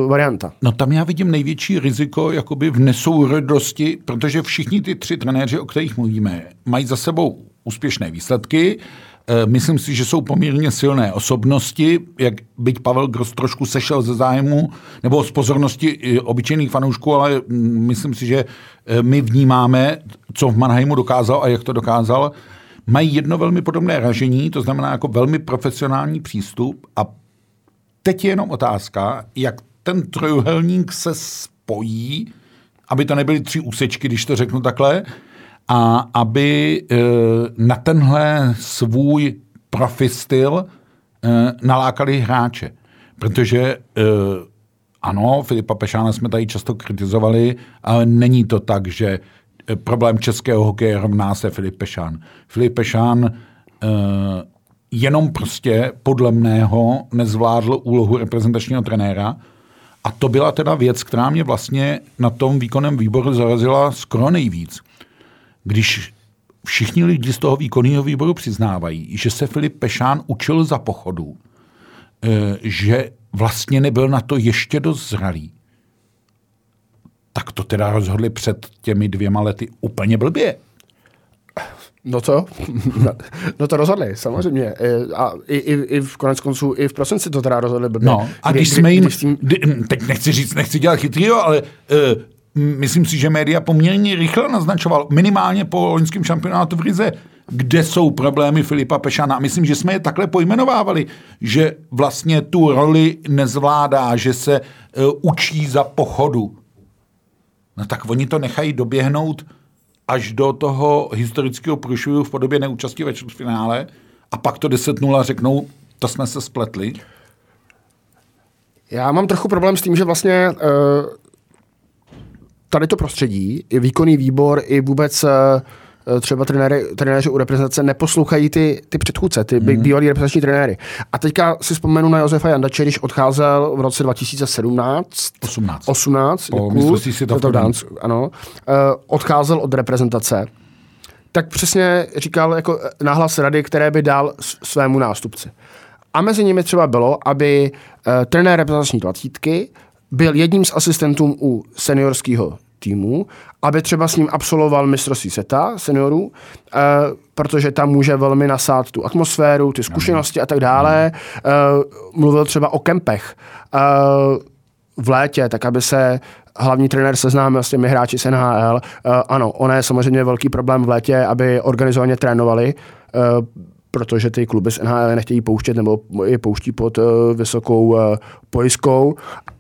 varianta. No tam já vidím největší riziko jakoby v nesourodosti, protože všichni ty tři trenéři, o kterých mluvíme, mají za sebou úspěšné výsledky. E, myslím si, že jsou poměrně silné osobnosti, jak byť Pavel Gross trošku sešel ze zájmu, nebo z pozornosti obyčejných fanoušků, ale myslím si, že my vnímáme, co v Mannheimu dokázal a jak to dokázal. Mají jedno velmi podobné ražení, to znamená jako velmi profesionální přístup a teď je jenom otázka, jak ten trojuhelník se spojí, aby to nebyly tři úsečky, když to řeknu takhle, a aby e, na tenhle svůj profi styl e, nalákali hráče. Protože e, Ano, Filipa Pešána jsme tady často kritizovali, ale není to tak, že problém českého hokeje rovná se Filip Pešán. Filip Pešán e, jenom prostě podle mného nezvládl úlohu reprezentačního trenéra a to byla teda věc, která mě vlastně na tom výkonném výboru zarazila skoro nejvíc. Když všichni lidi z toho výkonného výboru přiznávají, že se Filip Pešán učil za pochodu, e, že vlastně nebyl na to ještě dost zralý, tak to teda rozhodli před těmi dvěma lety úplně blbě. No co? No to rozhodli, samozřejmě. A i, i, i v konec konců, i v prosinci to teda rozhodli blbě. No a když, když jsme jim, když tím... teď nechci říct, nechci dělat chytrýho, ale uh, myslím si, že média poměrně rychle naznačoval, minimálně po loňském šampionátu v Rize, kde jsou problémy Filipa Pešána. Myslím, že jsme je takhle pojmenovávali, že vlastně tu roli nezvládá, že se uh, učí za pochodu. No tak oni to nechají doběhnout až do toho historického průšvihu v podobě neúčasti ve čtvrtfinále a pak to deset nula řeknou, to jsme se spletli. Já mám trochu problém s tím, že vlastně tady to prostředí, i výkonný výbor, i vůbec třeba trenéry, trenéři u reprezentace neposlouchají ty, ty předchůdce, ty hmm. bývalí reprezentační trenéry. A teďka si vzpomenu na Josefa Jandače, když odcházel v roce dva tisíce sedmnáct. osmnáct. osmnáct. Po mistrovství světa v Dánsku. Ano. Odcházel od reprezentace. Tak přesně říkal jako nahlas rady, které by dal svému nástupci. A mezi nimi třeba bylo, aby trenér reprezentační dvacítky byl jedním z asistentů u seniorského týmu, aby třeba s ním absolvoval mistrovství světa seniorů, e, protože tam může velmi nasát tu atmosféru, ty zkušenosti a tak dále. Mluvil třeba o kempech e, v létě, tak aby se hlavní trenér seznámil s těmi hráči z N H L. E, ano, ono je samozřejmě velký problém v létě, aby organizovaně trénovali, e, protože ty kluby z N H L nechtějí pouštět nebo je pouští pod uh, vysokou uh, pojistkou.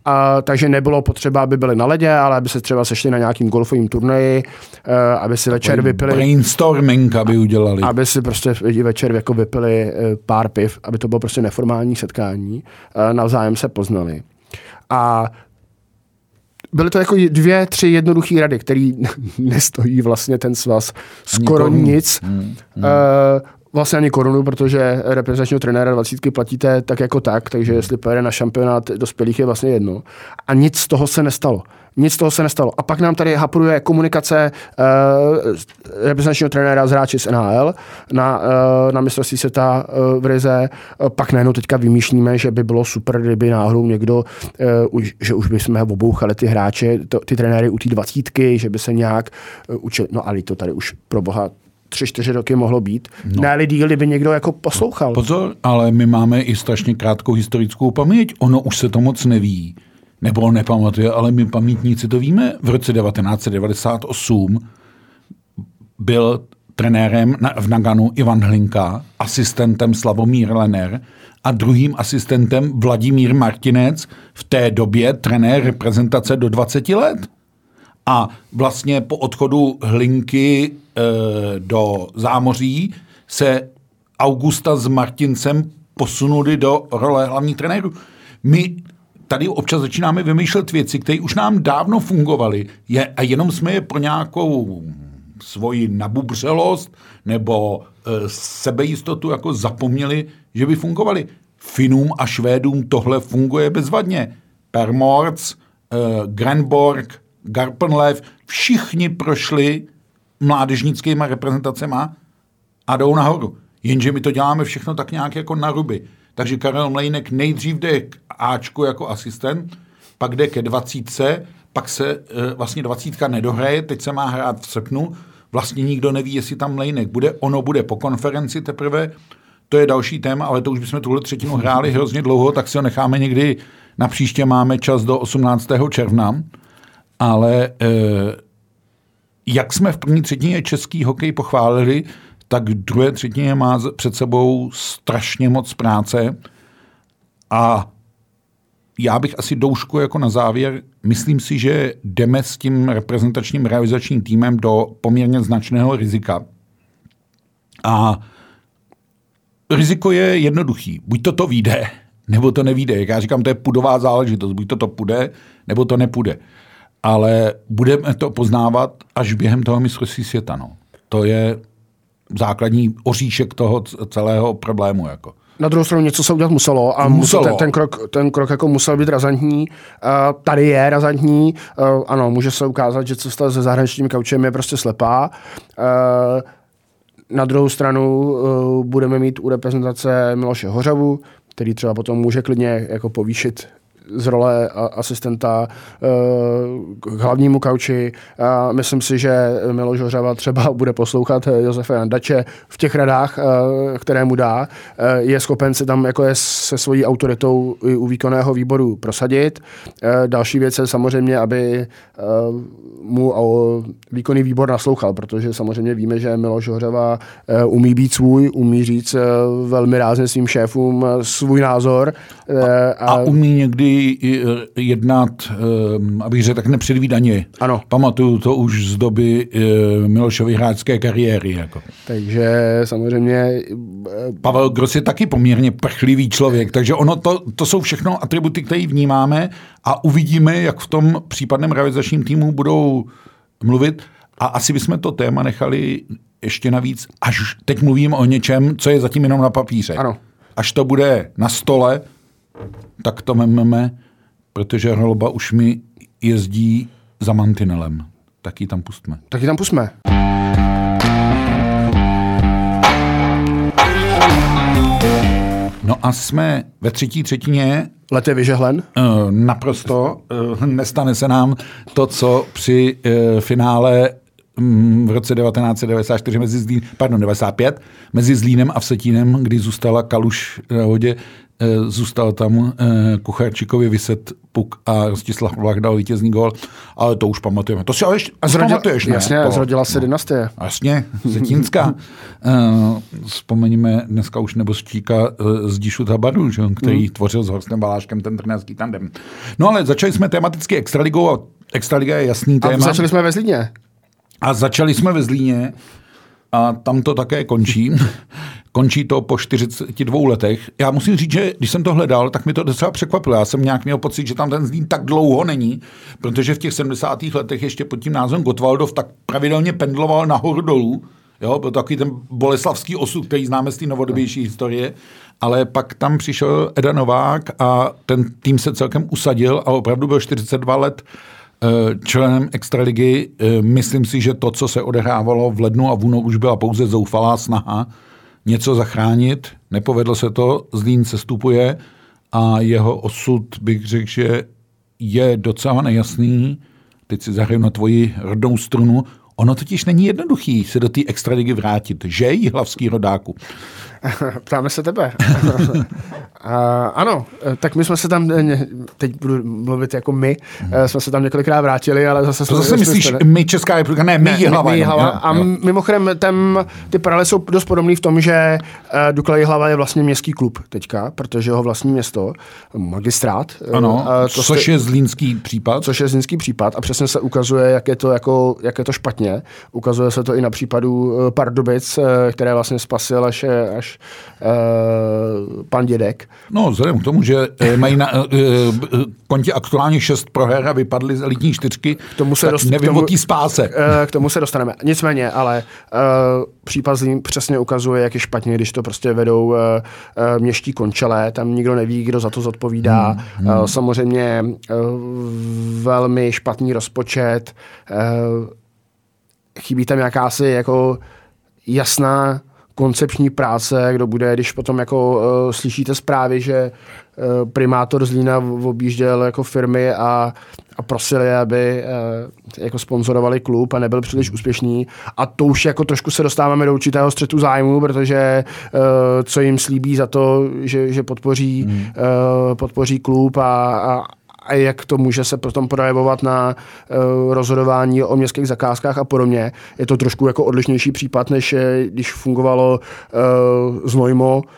A, takže nebylo potřeba, aby byli na ledě, ale aby se třeba sešli na nějakým golfovým turnaji, uh, aby si večer vypili... Brainstorming, aby udělali. Aby si prostě večer jako vypili uh, pár piv, aby to bylo prostě neformální setkání. Uh, navzájem se poznali. A byly to jako dvě, tři jednoduché rady, které nestojí vlastně ten svaz skoro nic. Hmm, hmm. Uh, Vlastně ani korunu, protože reprezentačního trenéra dvacítky platíte tak jako tak, takže jestli pojede na šampionát dospělých je vlastně jedno. A nic z toho se nestalo. Nic z toho se nestalo. A pak nám tady hapruje komunikace uh, reprezentačního trenéra z hráči z N H L na, uh, na mistrovství světa uh, v Rize. Uh, pak najednou teďka vymýšlíme, že by bylo super, kdyby náhodou někdo, uh, že už bychom obouchali ty hráče, to, ty trenéry u té dvacítky, že by se nějak uh, učili. No ale to tady už pro boha tři, čtyři roky mohlo být. No. Ne, ale díl, kdyby někdo jako poslouchal. Pozor, ale my máme i strašně krátkou historickou paměť. Ono už se to moc neví. Nebo nepamatuje, ale my pamětníci to víme. V roce devatenáct set devadesát osm byl trenérem na, v Naganu Ivan Hlinka, asistentem Slavomír Lenér a druhým asistentem Vladimír Martinec, v té době trenér reprezentace do dvaceti let. A vlastně po odchodu Hlinky e, do Zámoří se Augusta s Martincem posunuli do role hlavních trenérů. My tady občas začínáme vymýšlet věci, které už nám dávno fungovaly je, a jenom jsme je pro nějakou svoji nabubřelost nebo e, sebejistotu jako zapomněli, že by fungovaly. Finům a Švédům tohle funguje bezvadně. Permorc, e, Grenborg, Garpenlev, všichni prošli mládežnickýma reprezentacema a jdou nahoru. Jenže my to děláme všechno tak nějak jako na ruby. Takže Karel Mlejnek nejdřív jde k Ačku jako asistent, pak jde ke dvacítce, pak se e, vlastně dvacítka nedohraje, teď se má hrát v srpnu, vlastně nikdo neví, jestli tam Mlejnek bude, ono bude po konferenci teprve, to je další téma, ale to už bychom tuhle třetinu hráli hrozně dlouho, tak si ho necháme někdy, na příště máme čas do osmnáctého června, ale eh, jak jsme v první třetině český hokej pochválili, tak v druhé třetině má před sebou strašně moc práce a já bych asi doušku jako na závěr. Myslím si, že jdeme s tím reprezentačním realizačním týmem do poměrně značného rizika. A riziko je jednoduchý. Buď to to vyjde, nebo to nevíde. Jak já říkám, to je pudová záležitost. Buď to to půjde, nebo to nepůjde. Ale budeme to poznávat až během toho mistrovství světa. No. To je základní oříšek toho celého problému. Jako. Na druhou stranu něco se udělat muselo a muselo. Ten, ten, krok, ten krok jako musel být razantní. Uh, tady je razantní. Uh, ano, může se ukázat, že cesta se zahraničním kaučem je prostě slepá. Uh, na druhou stranu uh, budeme mít u reprezentace Miloše Hořavu, který třeba potom může klidně jako povýšit z role asistenta k hlavnímu kauči. Myslím si, že Miloš Hořava třeba bude poslouchat Josefa Jandače v těch radách, které mu dá. Je schopen se tam jako je se svojí autoritou u výkonného výboru prosadit. Další věc je samozřejmě, aby mu výkonný výbor naslouchal, protože samozřejmě víme, že Miloš Hořava umí být svůj, umí říct velmi rázně svým šéfům svůj názor. A, a umí někdy jednat, abych řekl, tak nepředvídaně. Ano. Pamatuju to už z doby Milošovy hráčské kariéry. Jako. Takže samozřejmě... Pavel Gross je taky poměrně prchlivý člověk, takže ono to, to jsou všechno atributy, které vnímáme a uvidíme, jak v tom případném realizačním týmu budou mluvit. A asi bychom to téma nechali ještě navíc, až teď mluvím o něčem, co je zatím jenom na papíře. Ano. Až to bude na stole, tak to mememe, protože hloba už mi jezdí za mantinelem. Tak ji tam pustme. Tak ji tam pustme. No a jsme ve třetí třetině. Let je vyžehlen? Naprosto. Nestane se nám to, co při finále v roce devatenáct set devadesát čtyři mezi Zlín, pardon, devadesát pět, mezi Zlínem a Vsetínem, kdy zůstala kaluž na vodě, zůstal tam Kucharčíkovi vyset puk a Rostislav Vlach dal vítězný gól, ale to už pamatujeme. To si ale ještě zrodil, pamatuješ, ne? Jasně, to, zrodila se dynastie. Jasně, Vsetínská. Vzpomeňme dneska už nebožčíka Zdišu Tabaru, že, který mm. tvořil s Horstem Baláškem ten trnavský tandem. No ale začali jsme tematicky extraligou a extraliga je jasný téma. A začali jsme ve Zlíně. A začali jsme ve Zlíně a tam to také končí. Končí to po čtyřiceti dvou letech. Já musím říct, že když jsem to hledal, tak mi to docela překvapilo. Já jsem nějak měl pocit, že tam ten Zlín tak dlouho není, protože v těch sedmdesátých letech ještě pod tím názvem Gottwaldov tak pravidelně pendloval nahoru dolů. Jo, byl takový ten boleslavský osud, který známe z té novodobější historie. Ale pak tam přišel Eda Novák a ten tým se celkem usadil a opravdu byl čtyřicet dva let členem extraligy. Myslím si, že to, co se odehrávalo v lednu a v únoru, už byla pouze zoufalá snaha něco zachránit. Nepovedlo se to, Zlín sestupuje a jeho osud, bych řekl, že je docela nejasný. Teď si zahraju na tvoji rodnou strunu. Ono totiž není jednoduchý se do té extraligy vrátit, že, jihlavský rodáku? Ptáme se tebe. A, ano, tak my jsme se tam, teď budu mluvit jako my, hmm. jsme se tam několikrát vrátili, ale zase... To zase myslíš, jsme... my Česká republika, ne, my Jihlava. A jo. Mimochodem, tam, ty paralely jsou dost podobný v tom, že Dukla Jihlava je vlastně městský klub teďka, protože ho vlastní město, magistrát. Ano, to což jste, je zlínský případ. Což je zlínský případ a přesně se ukazuje, jak je to, jako, jak je to špatně. Ukazuje se to i na případu Pardubic, které vlastně spasil až, až uh, pan Dědek. No, vzhledem k tomu, že mají na uh, kontě aktuálně šest proher a vypadly z elitní čtyřky, k tomu se dost, nevím k tomu, o tý spáse. K tomu se dostaneme. Nicméně, ale uh, případ Zlín přesně ukazuje, jak je špatně, když to prostě vedou uh, měští končelé, tam nikdo neví, kdo za to zodpovídá. Hmm, hmm. Uh, samozřejmě uh, velmi špatný rozpočet, uh, chybí tam jakási jako jasná koncepční práce, kdo bude, když potom jako uh, slyšíte zprávy, že uh, primátor Zlína objížděl jako firmy a, a prosil je, aby uh, jako sponzorovali klub a nebyl příliš úspěšný. A to už jako trošku se dostáváme do určitého střetu zájmu, protože uh, co jim slíbí za to, že, že podpoří, hmm. uh, podpoří klub a, a a jak to může se potom projevovat na uh, rozhodování o městských zakázkách a podobně. Je to trošku jako odlišnější případ, než je, když fungovalo uh, Znojmo uh,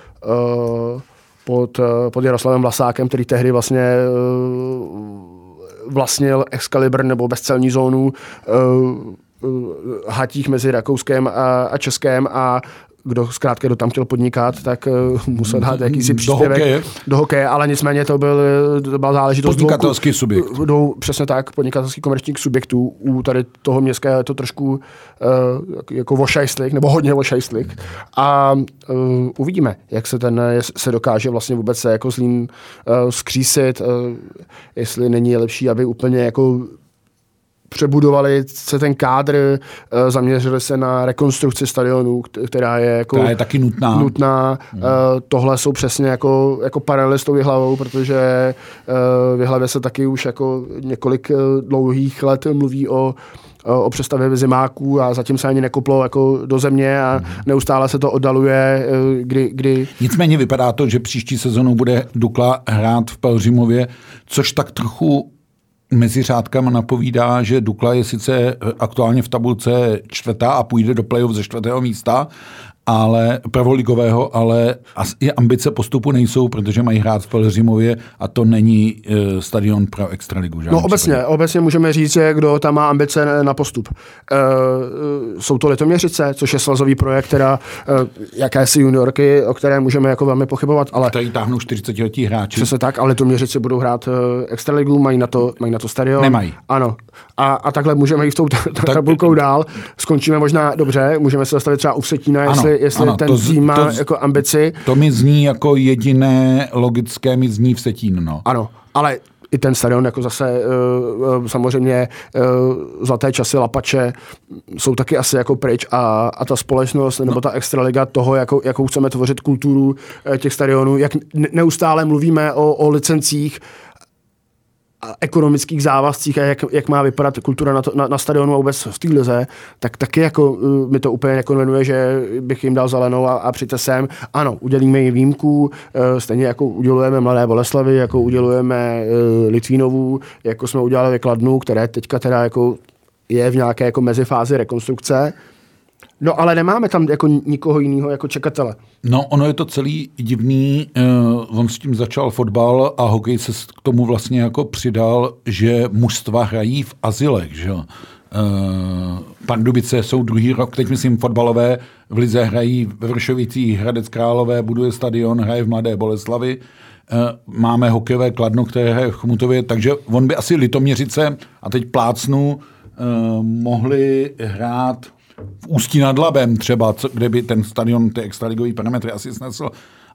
pod, uh, pod Jaroslavem Vlasákem, který tehdy vlastně uh, vlastnil Excalibur nebo bezcelní zónu uh, uh, hatích mezi Rakouskem a, a Českem a kdo zkrátka kdo tam chtěl podnikat, tak musel dát jakýsi příspěvek do hokeje. do hokeje, ale nicméně to byl to byla záležitost podnikatelský subjekt. Jdou přesně tak, podnikatelský komerčních subjektů u tady toho městského je to trošku uh, jako vošajstlik, nebo hodně vošajstlik. A uh, uvidíme, jak se ten se dokáže vlastně vůbec se jako Zlín uh, skřísit, uh, jestli není lepší, aby úplně jako přebudovali se ten kádr, zaměřili se na rekonstrukci stadionu, která je, jako která je taky nutná. nutná. Hmm. Tohle jsou přesně jako, jako paralely s tou Jihlavou, protože v Jihlavě se taky už jako několik dlouhých let mluví o o přestavě vizimáků a zatím se ani nekoplo jako do země a neustále se to oddaluje, kdy... kdy... Nicméně vypadá to, že příští sezónou bude Dukla hrát v Pelhřimově, což tak trochu mezi řádkama napovídá, že Dukla je sice aktuálně v tabulce čtvrtá a půjde do playoff ze čtvrtého místa, ale prvoligového, ale i ambice postupu nejsou, protože mají hrát v Pelhřimově a to není e, stadion pro extraligu. No obecně, obecně můžeme říct, kdo tam má ambice na postup. E, jsou to Litoměřice, což je svazový projekt, teda e, jakési juniorky, o které můžeme jako velmi pochybovat, ale tady táhnou čtyřicetiletí hráči. Přesně tak, ale Litoměřice budou hrát extraligu, mají na to, mají na to stadion. Nemají. Ano. A, a takhle můžeme jít s tou tabulkou dál. Skončíme možná dobře, můžeme se zastavit třeba u Vsetína, jestli jestli ano, ten to, tým má to, jako ambici. To mi zní jako jediné logické, mi zní Vsetín, no. Ano, ale i ten stadion jako zase uh, samozřejmě uh, zlaté časy Lapače jsou taky asi jako pryč a, a ta společnost nebo no. ta extraliga toho, jakou, jakou chceme tvořit kulturu uh, těch stadionů, jak neustále mluvíme o, o licencích, a ekonomických závazcích a jak, jak má vypadat kultura na, to, na, na stadionu a vůbec v té lize, tak taky jako uh, mi to úplně nekonvenuje, že bych jim dal zelenou a, a přijďte sem. Ano, udělíme jim výjimku, uh, stejně jako udělujeme Mladé Boleslavi, jako udělujeme uh, Litvínovu, jako jsme udělali Kladnu, které teďka teda jako je v nějaké jako mezifázi rekonstrukce. No ale nemáme tam jako nikoho jiného jako čekatele. No ono je to celý divný, uh, on s tím začal fotbal a hokej se k tomu vlastně jako přidal, že mužstva hrají v azylech, že jo. Uh, Pardubice jsou druhý rok, teď myslím fotbalové v lize hrají ve Vršovicích, Hradec Králové, buduje stadion, hraje v Mladé Boleslavi. Uh, máme hokejové Kladno, které hraje v Chmutově, takže on by asi Litoměřice a teď plácnu uh, mohli hrát v Ústí nad Labem třeba, co, kde by ten stadion, ty extraligový parametry asi snesl.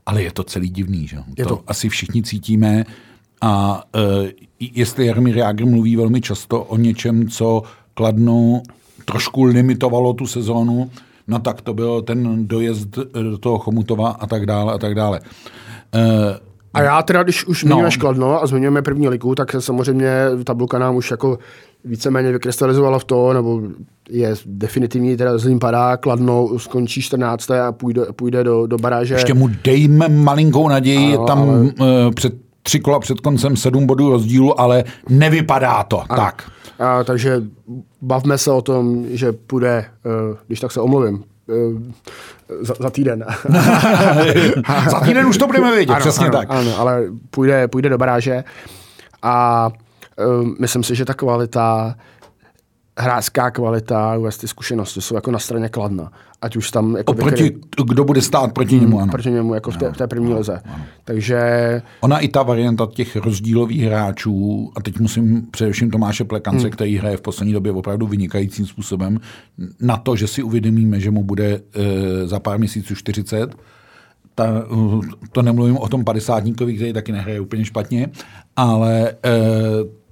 Ale je to celý divný, že? Je to, to asi všichni cítíme. A e, jestli Jaromír Jágr mluví velmi často o něčem, co Kladno trošku limitovalo tu sezónu, no tak to byl ten dojezd do toho Chomutova a tak dále a tak dále. E, A já teda, když už zmiňujeme no. Kladno a zmiňujeme první ligu, tak samozřejmě tabulka nám už jako víceméně vykrystalizovala v to, nebo je definitivní, teda Zlín padá, Kladno skončí čtrnácté a půjde, půjde do, do baráže. Ještě mu dejme malinkou naději, ano, tam ale... uh, před tři kola před koncem sedm bodů rozdílu, ale nevypadá to. Ano. Tak. A, takže bavme se o tom, že půjde, uh, když tak se omluvím, Za, za týden. Za týden už to budeme vědět, ano, přesně ano, tak. Ano, ale půjde, půjde do baráže a uh, myslím si, že ta kvalita, hráčská kvalita, ty zkušenosti jsou jako na straně Kladna. Ať už tam... Jako oproti, věkry, kdo bude stát proti němu, ano. Proti němu, jako v té, v té první lize. Takže... Ona i ta varianta těch rozdílových hráčů, a teď musím především Tomáše Plekance, hmm. který hraje v poslední době opravdu vynikajícím způsobem, na to, že si uvědomíme, že mu bude e, za pár měsíců čtyřicet, ta, to nemluvím o tom padesátníkovi, který taky nehraje úplně špatně, ale... E,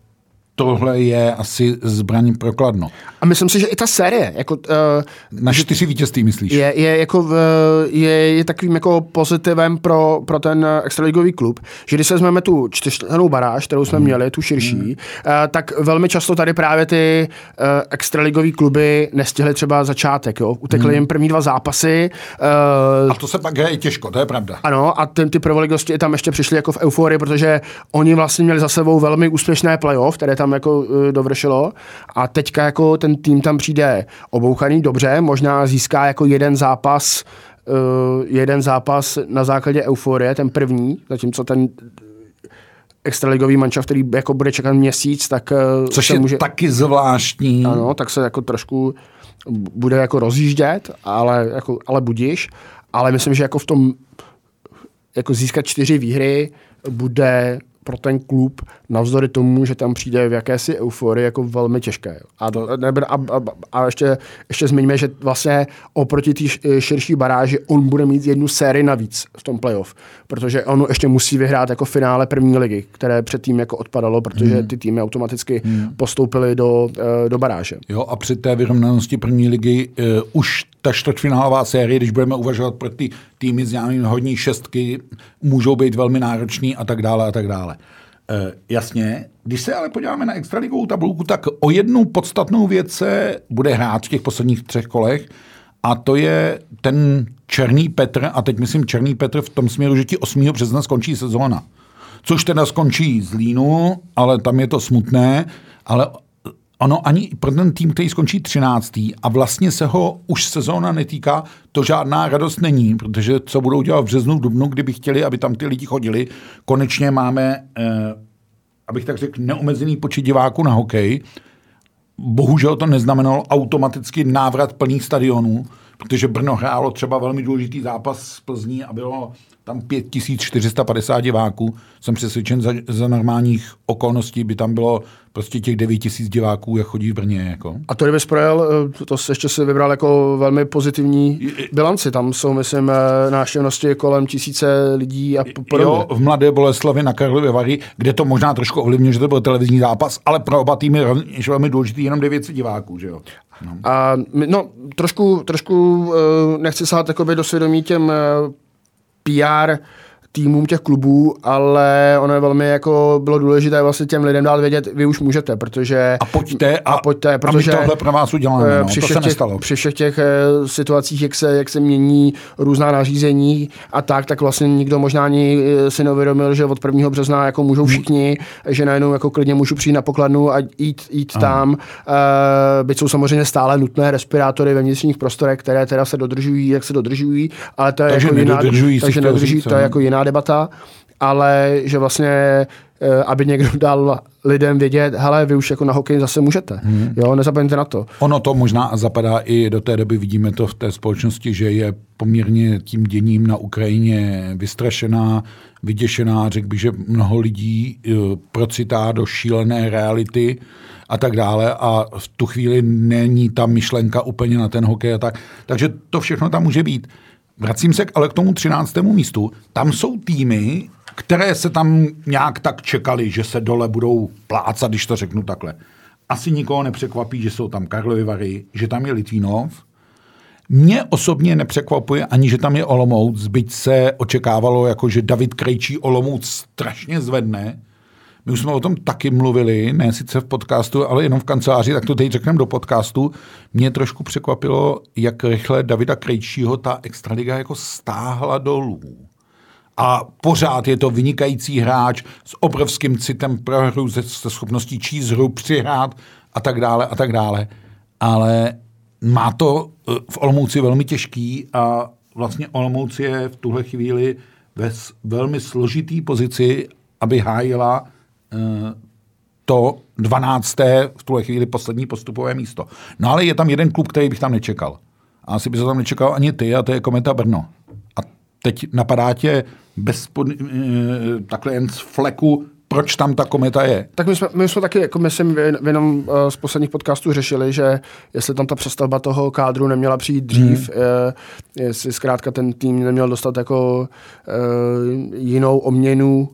tohle je asi zbraň pro Kladno. A myslím si, že i ta série... Jako, uh, na čtyři vítězství, myslíš? Je, je, jako v, je, je takovým jako pozitivem pro, pro ten extraligový klub, že když se vezmeme tu čtyřčlennou baráž, kterou jsme mm. měli, tu širší, mm. uh, tak velmi často tady právě ty uh, extraligový kluby nestihly třeba začátek. Jo? Utekly mm. jim první dva zápasy. Uh, a to se pak hraje těžko, to je pravda. Ano, a ty, ty prvoligosti tam ještě přišli jako v euforii, protože oni vlastně měli za sebou velmi úspěšné playoff, které tam jako dovršilo a teďka jako ten tým tam přijde obouchaný dobře, možná získá jako jeden zápas jeden zápas na základě euforie, ten první, zatímco ten extraligový mančaft, který jako bude čekat měsíc, tak... Což je může... taky zvláštní. Ano, tak se jako trošku bude jako rozjíždět, ale, jako, ale budiš. Ale myslím, že jako v tom jako získat čtyři výhry bude pro ten klub navzdory tomu, že tam přijde v jakési euforii, jako velmi těžké. A, a, a, a ještě, ještě zmiňme, že vlastně oproti té širší baráži on bude mít jednu sérii navíc v tom playoff, protože on ještě musí vyhrát jako finále první ligy, které předtím jako odpadalo, protože ty týmy automaticky hmm. postoupily do, do baráže. Jo, a při té vyrovnanosti první ligy uh, už ta čtvrtfinálová série, když budeme uvažovat pro ty týmy s nějakým hodní šestky, můžou být velmi náročný a tak dále a tak dále. E, jasně, když se ale podíváme na extraligovou tabulku, tak o jednu podstatnou věc se bude hrát v těch posledních třech kolech a to je ten černý Petr, a teď myslím černý Petr v tom směru, že ti osmého března skončí sezóna. Což teda skončí Zlínu, ale tam je to smutné, ale ano, ani pro ten tým, který skončí třináctý a vlastně se ho už sezóna netýká, to žádná radost není, protože co budou dělat v březnu, v dubnu, kdyby chtěli, aby tam ty lidi chodili. Konečně máme, eh, abych tak řekl, neomezený počet diváků na hokej. Bohužel to neznamenalo automaticky návrat plných stadionů, protože Brno hrálo třeba velmi důležitý zápas s Plzní a bylo tam pět tisíc čtyři sta padesát diváků. Jsem přesvědčen, za, za normálních okolností by tam bylo prostě těch devět tisíc diváků, jak chodí v Brně. Jako. A to, kdyby projel, to se ještě si vybral jako velmi pozitivní bilanci. Tam jsou, myslím, návštěvnosti kolem tisíce lidí a podobně. Jo, v Mladé Boleslavi na Karlově Vary, kde to možná trošku ovlivňuje, že to byl televizní zápas, ale pro oba týmy je velmi důležitý jenom devět set diváků, že jo? No. A no, trošku, trošku nechci sát do svědomí těm pé er týmům těch klubů, ale ono je velmi jako bylo důležité vlastně těm lidem dát vědět, vy už můžete, protože... A pojďte, a, a, pojďte, protože a my tohle pro vás uděláme, no, to se těch, nestalo. Při všech těch situacích, jak se, jak se mění různá nařízení a tak, tak vlastně nikdo možná ani si neuvědomil, že od prvního března jako můžou všichni, že najednou jako klidně můžu přijít na pokladnu a jít, jít tam. E, byť jsou samozřejmě stále nutné respirátory ve vnitřních prostorech, které teda se dodržují, jak se dodržují, ale to je takže jako jiná, takže nedodržují, to je jako jiná debata, ale že vlastně, aby někdo dal lidem vědět, hele, vy už jako na hokej zase můžete, hmm. jo, nezapomeňte na to. Ono to možná zapadá i do té doby, vidíme to v té společnosti, že je poměrně tím děním na Ukrajině vystrašená, vyděšená, řekl bych, že mnoho lidí procitá do šílené reality a tak dále a v tu chvíli není ta myšlenka úplně na ten hokej a tak, takže to všechno tam může být. Vracím se ale k tomu třináctému místu. Tam jsou týmy, které se tam nějak tak čekali, že se dole budou plácat, když to řeknu takhle. Asi nikoho nepřekvapí, že jsou tam Karlovy Vary, že tam je Litvínov. Mě osobně nepřekvapuje ani, že tam je Olomouc, byť se očekávalo, jako, že David Krejčí Olomouc strašně zvedne. My už jsme o tom taky mluvili, ne sice v podcastu, ale jenom v kanceláři, tak to teď řekneme do podcastu. Mě trošku překvapilo, jak rychle Davida Krejčího ta extraliga jako stáhla dolů. A pořád je to vynikající hráč s obrovským citem pro hru, se, se schopností číst hru, přihrát a tak dále a tak dále. Ale má to v Olomouci velmi těžký a vlastně Olomouc je v tuhle chvíli ve velmi složitý pozici, aby hájila to dvanácté v tuhle chvíli poslední postupové místo. No ale je tam jeden klub, který bych tam nečekal. A asi by se tam nečekal ani ty, a to je Kometa Brno. A teď napadá tě bez, takhle jen z fleku, proč tam ta Kometa je? Tak my jsme, my jsme taky, jako myslím, v jenom z posledních podcastů řešili, že jestli tam ta přestavba toho kádru neměla přijít dřív, hmm. jestli zkrátka ten tým neměl dostat jako jinou obměnu,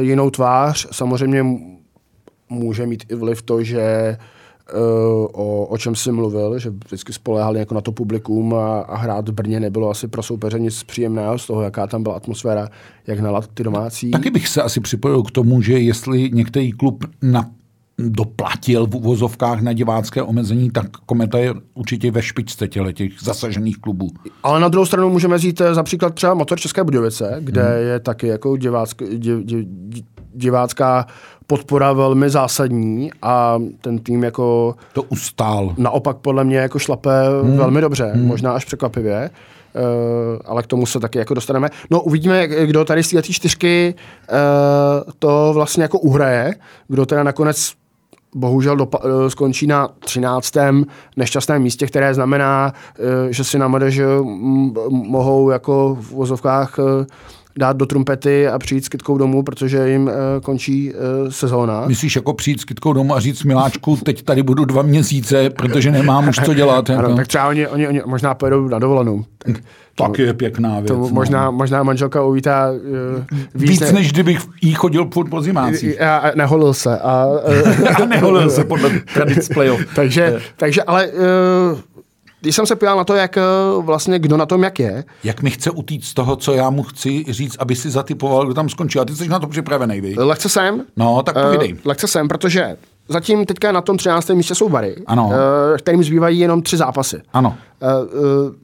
jinou tvář. Samozřejmě může mít i vliv to, že O, o čem jsi mluvil, že vždycky spoléhali jako na to publikum a, a hrát v Brně nebylo asi pro soupeře nic příjemného z toho, jaká tam byla atmosféra, jak nalat ty domácí. Taky bych se asi připojil k tomu, že jestli některý klub na, doplatil v uvozovkách na divácké omezení, tak Kometa je určitě ve špičce těch zasažených klubů. Ale na druhou stranu můžeme vzít například třeba Motor České Budějovice, kde hmm. je taky jako divácká div, div, divácká podpora velmi zásadní a ten tým jako... To ustál. Naopak podle mě jako šlape hmm. velmi dobře, hmm. možná až překvapivě, uh, ale k tomu se taky jako dostaneme. No uvidíme, kdo tady z této čtyřky uh, to vlastně jako uhraje, kdo teda nakonec bohužel dopa- skončí na třináctém nešťastném místě, které znamená, že si na mládež mohou jako v vozovkách dát do trumpety a přijít s kytkou domů, protože jim e, končí e, sezóna. Myslíš jako přijít s kytkou domů a říct miláčku, teď tady budu dva měsíce, protože nemám už co dělat. Ano, tak třeba oni, oni, oni možná pojedou na dovolenou. Tak, tak to je pěkná věc. To možná, možná manželka uvítá e, víc, víc ne... než kdybych jí chodil pod po zimácích. A, a neholil se. A, a neholil se podle tradic playoff. takže, takže, ale... E, Když jsem se ptal na to, jak vlastně kdo na tom jak je. Jak mi chce utíct z toho, co já mu chci říct, aby si zatypoval, kdo tam skončil. A ty jsi na to připravený, víš? Lehce jsem. No, tak povídej. Uh, lehce jsem, protože zatím teďka na tom třináctém místě jsou Bari, ano. Uh, kterým zbývají jenom tři zápasy. Ano. Uh, uh,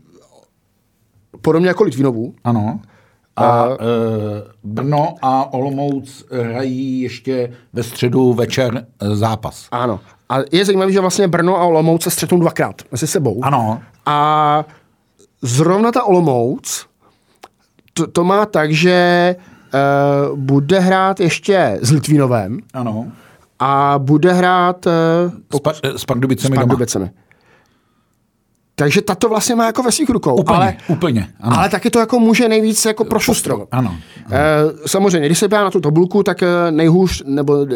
podobně jako Litvínovu. Ano. A uh, Brno a Olomouc hrají ještě ve středu večer zápas. Ano. A je zajímavé, že vlastně Brno a Olomouc se střetnou dvakrát mezi sebou. Ano. A zrovna ta Olomouc to, to má tak, že uh, bude hrát ještě s Litvínovem. Ano. A bude hrát uh, pokud, s, s Pardubicemi doma. Takže tato vlastně má jako ve svých rukou. Úplně, ale, úplně. Ano. Ale taky to jako může nejvíc jako prošustrovat. Ano. ano. E, samozřejmě, když se pělá na tu tabulku, tak nejhůř, nebo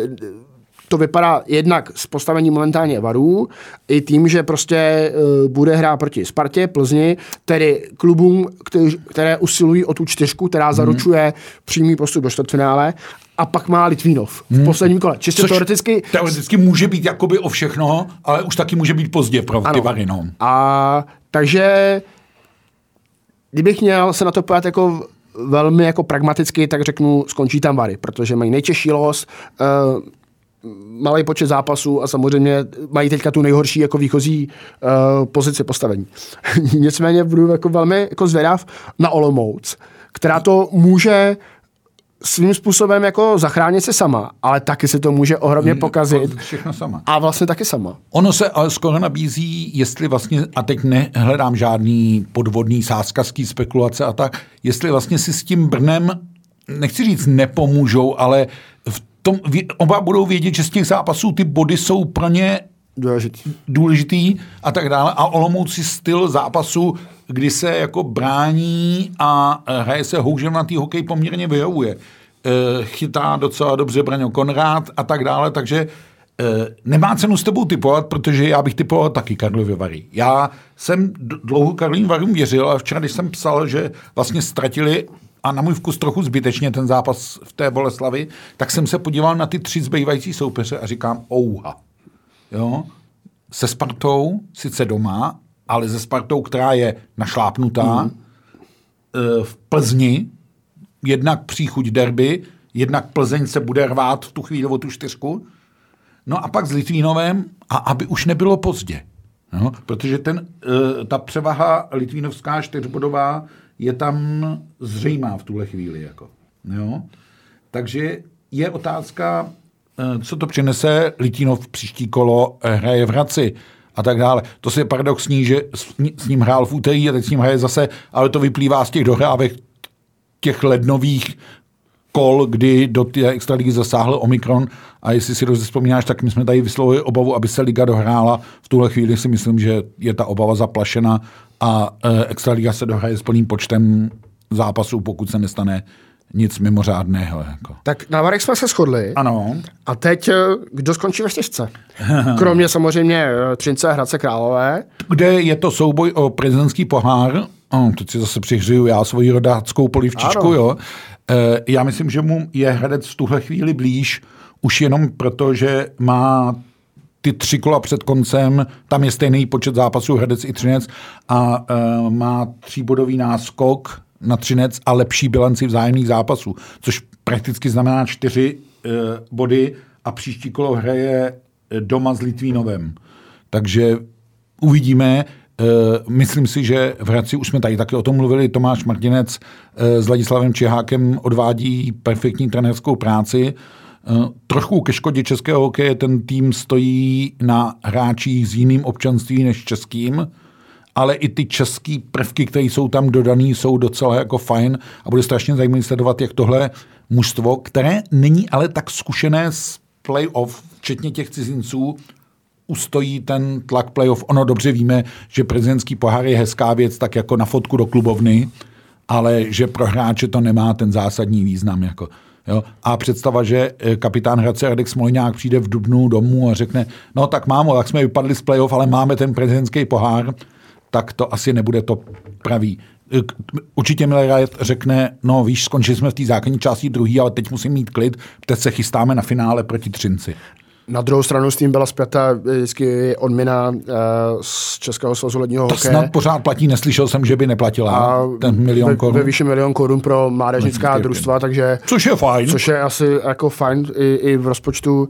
to vypadá jednak z postavení momentálně varů, i tím, že prostě e, bude hrát proti Spartě, Plzni, tedy klubům, který, které usilují o tu čtyřku, která hmm. zaručuje přímý postup do čtvrtfinále, a pak má Litvínov v posledním kole. Čistě Což teoreticky... teoreticky může být jakoby o všechno, ale už taky může být pozdě pro ty vary. No. A takže kdybych měl se na to pojat jako velmi jako pragmaticky, tak řeknu, skončí tam vary, protože mají nejtěžší los, uh, malý počet zápasů a samozřejmě mají teďka tu nejhorší jako výchozí uh, pozici postavení. Nicméně budu jako velmi jako zvědav na Olomouc, která to může svým způsobem jako zachránit se sama, ale taky se to může ohromně pokazit. Všechno sama. A vlastně taky sama. Ono se ale skoro nabízí, jestli vlastně, a teď nehledám žádný podvodný sázkařský spekulace a tak, jestli vlastně si s tím Brnem, nechci říct nepomůžou, ale v tom, oba budou vědět, že z těch zápasů ty body jsou pro ně důležitý, důležitý a tak dále. A Olomouc si styl zápasu, kdy se jako brání a hraje se houževnatý hokej, poměrně vyhovuje. E, chytá docela dobře Braňo Konrád a tak dále, takže e, nemá cenu s tebou typovat, protože já bych typoval taky Karlovy Vary. Já jsem dlouho Karlovým Varům věřil a včera, když jsem psal, že vlastně ztratili a na můj vkus trochu zbytečně ten zápas v té Boleslavi, tak jsem se podíval na ty tři zbývající soupeře a říkám ouha. Jo? Se Spartou, sice doma, ale ze Spartou, která je našlápnutá, mm. v Plzni, jednak příchuť derby, jednak Plzeň se bude rvát v tu chvíli o tu čtyřku, no a pak s Litvínovem, a aby už nebylo pozdě. No, protože ten, ta převaha litvínovská čtyřbodová je tam zřejmá v tuhle chvíli. Jako. Jo? Takže je otázka, co to přinese. Litínov příští kolo hraje v Hradci a tak dále. To se je paradoxní, že s ním hrál v úterý a teď s ním hraje zase, ale to vyplývá z těch dohrávek těch lednových kol, kdy do té extraligy zasáhl Omikron, a jestli si rozpomínáš, tak my jsme tady vyslovili obavu, aby se liga dohrála. V tuhle chvíli si myslím, že je ta obava zaplašena a extraliga se dohraje s plným počtem zápasů, pokud se nestane nic mimořádného. Jako. Tak na varech jsme se shodli. Ano. A teď kdo skončí ve čtyřce? Kromě samozřejmě Třince, Hradce Králové. Kde je to souboj o prezidentský pohár. Oh, teď si zase přihřiju já svoji rodáckou polivčičku. Jo. E, já myslím, že mu je Hradec v tuhle chvíli blíž, už jenom proto, že má ty tři kola před koncem, tam je stejný počet zápasů Hradec i Třinec a e, má tříbodový náskok na Třinec a lepší bilanci vzájemných zápasů, což prakticky znamená čtyři e, body a příští kolo hraje doma s Litvínovem. Takže uvidíme. E, myslím si, že v Hradci, už jsme tady taky o tom mluvili, Tomáš Martinec e, s Ladislavem Čehákem odvádí perfektní trenérskou práci. E, trochu ke škodě českého hokeje ten tým stojí na hráčích s jiným občanstvím než českým, ale i ty český prvky, které jsou tam dodaný, jsou docela jako fajn a bude strašně zajímavý sledovat, jak tohle mužstvo, které není ale tak zkušené z play-off, včetně těch cizinců, ustojí ten tlak play-off. Ono dobře víme, že prezidentský pohár je hezká věc, tak jako na fotku do klubovny, ale že pro hráče to nemá ten zásadní význam. Jako, jo? A představa, že kapitán Hradce Radek Smoleňák přijde v dubnu domů a řekne, no tak mámo, tak jsme vypadli z play-off, ale máme ten prezidentský pohár, tak to asi nebude to pravý. Určitě Miller řekne, no víš, skončili jsme v té základní části druhý, ale teď musím mít klid, teď se chystáme na finále proti Třinci. Na druhou stranu s tím byla zpěta vždycky odměna uh, z Českého svazu ledního hokeje. To snad pořád platí, neslyšel jsem, že by neplatila a ten milion korun. Ve výši milion korun pro mládežnická družstva, takže... Což je fajn. Což je asi jako fajn i, i v rozpočtu...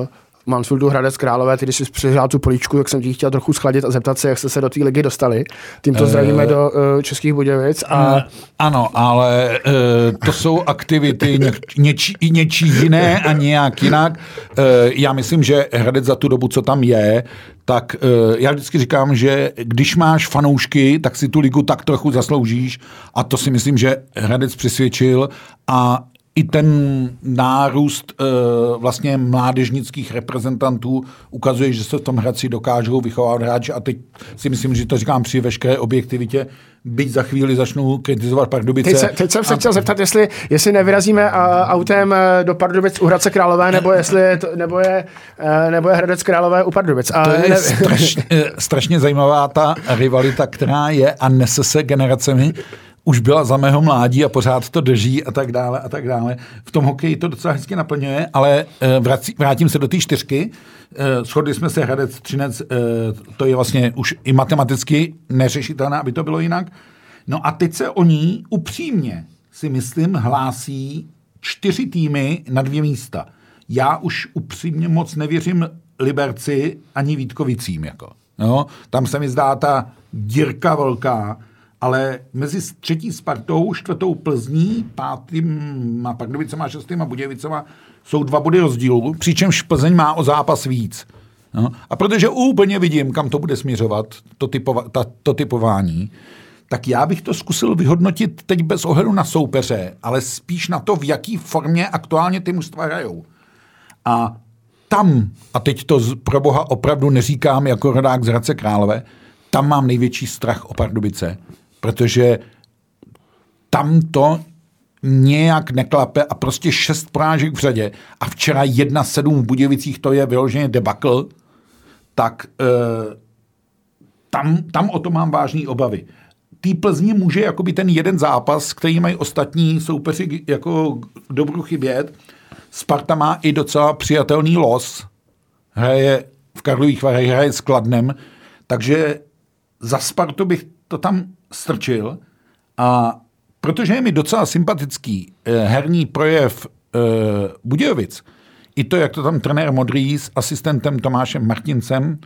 Uh, Mansfieldu Hradec Králové, ty když jsi přihrál tu políčku, tak jsem ti chtěl trochu schladit a zeptat se, jak jste se do té ligy dostali. Tímto zdravíme uh, do uh, Českých Budějovic. A... Uh, ano, ale uh, to jsou aktivity něč, něč, něčí jiné a nějak jinak. Uh, já myslím, že Hradec za tu dobu, co tam je, tak uh, já vždycky říkám, že když máš fanoušky, tak si tu ligu tak trochu zasloužíš a to si myslím, že Hradec přesvědčil a i ten nárůst e, vlastně mládežnických reprezentantů ukazuje, že se v tom Hradci dokážou vychovávat hráči a teď si myslím, že to říkám při veškeré objektivitě, byť za chvíli začnou kritizovat Pardubice. Teď, se, teď jsem se a... chtěl zeptat, jestli, jestli nevyrazíme a, autem do Pardubic u Hradce Králové, nebo jestli je to, nebo je, nebo je Hradec Králové u Pardubic. A to je ne... strašně, strašně zajímavá ta rivalita, která je a nese se generacemi. Už byla za mého mládí a pořád to drží a tak dále a tak dále. V tom hokeji to docela hezky naplňuje, ale vrací, vrátím se do té čtyřky. Shodli jsme se Hradec, Třinec, to je vlastně už i matematicky neřešitelné, aby to bylo jinak. No a teď se o ní upřímně, si myslím, hlásí čtyři týmy na dvě místa. Já už upřímně moc nevěřím Liberci ani Vítkovicím. Jako. No, tam se mi zdá ta dírka velká, ale mezi třetí Spartou, čtvrtou Plzní, pátým a Pardubicema, šestým a Budějovicema jsou dva body rozdílu, přičemž Plzeň má o zápas víc. No. A protože úplně vidím, kam to bude směřovat, to, typova- ta, to typování, tak já bych to zkusil vyhodnotit teď bez ohledu na soupeře, ale spíš na to, v jaký formě aktuálně ty mužstva hrajou. A tam, a teď to z, pro boha opravdu neříkám jako rodák z Hradce Králové, tam mám největší strach o Pardubice, protože tam to nějak neklape a prostě šest porážek v řadě a včera jedna sedm v Budějovicích, to je vyloženě debakl, tak e, tam, tam o to mám vážné obavy. Tý Plzni může jakoby ten jeden zápas, který mají ostatní soupeři jako dobru chybět. Sparta má i docela přijatelný los. Hraje v Karlových Varech, hraje s Kladnem, takže za Spartu bych to tam strčil a protože je mi docela sympatický eh, herní projev eh, Budějovic, i to, jak to tam trenér Modrý s asistentem Tomášem Martincem,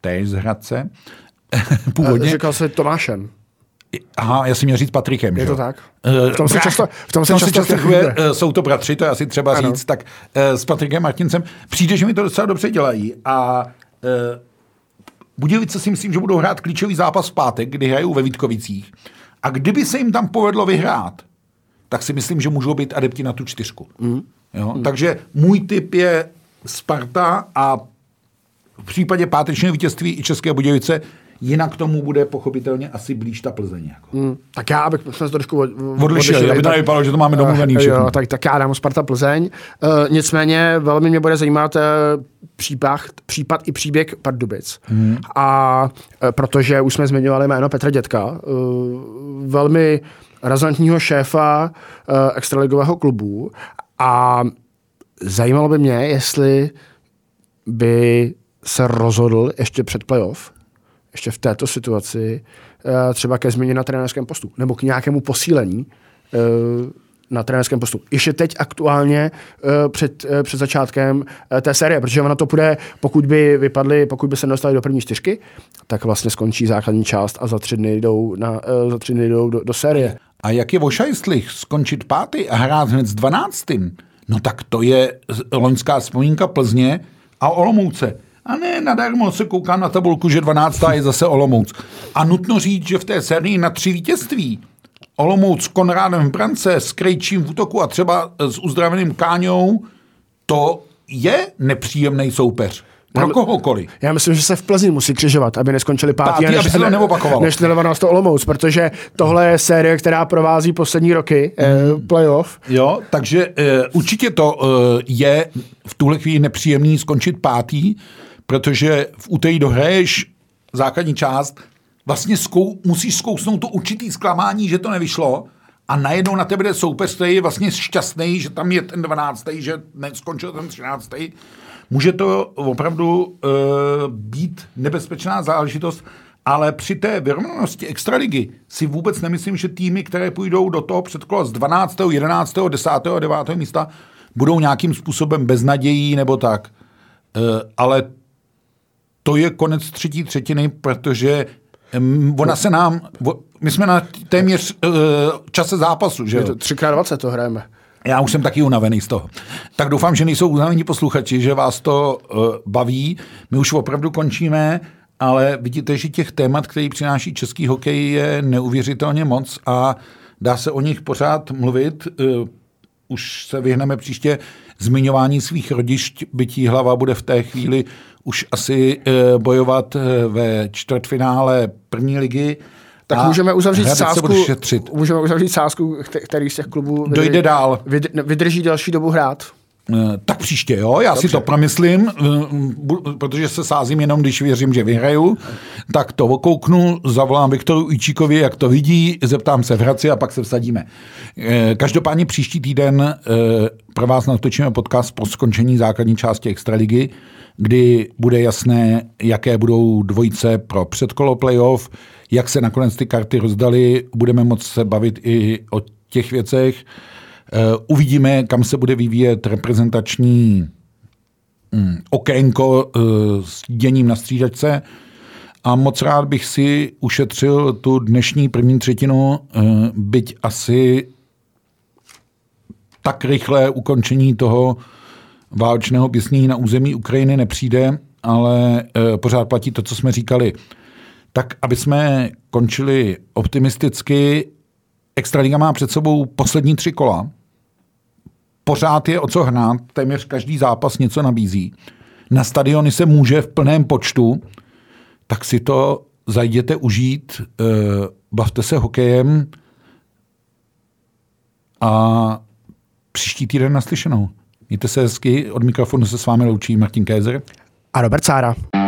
též z Hradce, původně. Říkal se Tomášem. Aha, já si měl říct Patrikem. Je že? To tak. V tom se často, v tom se v tom často, často chvíle, jsou to bratři, to je asi třeba ano. říct, tak eh, s Patrikem Martincem. Přijde, že mi to docela dobře dělají a eh, Budějovice si myslím, že budou hrát klíčový zápas v pátek, kdy hrajou ve Vítkovicích. A kdyby se jim tam povedlo vyhrát, tak si myslím, že můžou být adepti na tu čtyřku. Mm. Jo? Mm. Takže můj tip je Sparta a v případě pátečního vítězství i České Budějovice, jinak tomu bude pochopitelně asi blíž ta Plzeň. Jako. Mm. Tak já bych se trošku odlišil, aby to nevypadalo, že to máme domluvený všechno. Jo, tak, tak já dám Sparta Plzeň. E, nicméně velmi mě bude zajímat e, případ, případ i příběh Pardubic. Hmm. A e, protože už jsme zmiňovali jméno Petra Dědka, e, velmi razantního šéfa e, extraligového klubu a zajímalo by mě, jestli by se rozhodl ještě před playoff ještě v této situaci třeba ke změně na trenérském postu nebo k nějakému posílení na trenérském postu. Ještě teď aktuálně před, před začátkem té série, protože ona to půjde, pokud by vypadli, pokud by se nedostali do první čtyřky, tak vlastně skončí základní část a za tři dny jdou, na, za tři dny jdou do, do série. A jak je ošajstlých skončit pátý a hrát hned s dvanáctým? No tak to je loňská vzpomínka Plzně a Olomouce. A ne, nadarmo se koukám na tabulku, že dvanáctá je zase Olomouc. A nutno říct, že v té sérii na tři vítězství Olomouc s Konrádem v brance, s Krejčím v útoku a třeba s uzdraveným Káňou, to je nepříjemný soupeř. Pro kohokoliv. Já myslím, že se v Plzni musí křižovat, aby neskončili pátí, aby se to neopakovalo. Než čtrnáct to Olomouc, protože tohle je série, která provází poslední roky mm. eh, playoff. Jo, takže eh, určitě to eh, je v tuhle chvíli nepříjemný skončit pátý, protože v úterý dohraješ základní část, vlastně zkou, musíš zkousnout to určitý zklamání, že to nevyšlo, a najednou na tebe jde soupeř, který je vlastně šťastný, že tam je ten dvanáctý, že neskončil ten třináctý. Může to opravdu e, být nebezpečná záležitost, ale při té vyrovnanosti extraligy si vůbec nemyslím, že týmy, které půjdou do toho předkola z dvanáctého, jedenáctého, desátého a devátého místa, budou nějakým způsobem beznadějí nebo tak. E, ale to je konec třetí třetiny, protože ona se nám... My jsme na téměř e, čase zápasu, že jo? tři krát dvacet to hrajeme. Já už jsem taky unavený z toho. Tak doufám, že nejsou unavení posluchači, že vás to uh, baví. My už opravdu končíme, ale vidíte, že těch témat, které přináší český hokej, je neuvěřitelně moc a dá se o nich pořád mluvit. Uh, už se vyhneme příště zmiňování svých rodišť, bytí hlava bude v té chvíli už asi uh, bojovat uh, ve čtvrtfinále první ligy. Tak a můžeme uzavřít sázku, můžeme uzavřít sázku, který z těch klubů vydrží, dojde dál. Vydrží další dobu hrát. Tak příště, jo, já Dobře. si to promyslím, protože se sázím jenom, když věřím, že vyhraju, tak to okouknu, zavolám Viktoru Ujčíkovi, jak to vidí, zeptám se v Hradci a pak se vsadíme. Každopádně příští týden pro vás natočíme podcast po skončení základní části extraligy, kdy bude jasné, jaké budou dvojice pro předkolo playoff, jak se nakonec ty karty rozdaly, budeme moct se bavit i o těch věcech. Uvidíme, kam se bude vyvíjet reprezentační okénko s děním na střídačce a moc rád bych si ušetřil tu dnešní první třetinu, byť asi tak rychlé ukončení toho válečného běsnění na území Ukrajiny nepřijde, ale pořád platí to, co jsme říkali. Tak, aby jsme končili optimisticky, extraliga má před sebou poslední tři kola. Pořád je o co hrát, téměř každý zápas něco nabízí. Na stadiony se může v plném počtu, tak si to zajděte užít, bavte se hokejem a příští týden naslyšenou. Mějte se hezky, od mikrofonu se s vámi loučí Martin Kézr a Robert Sára.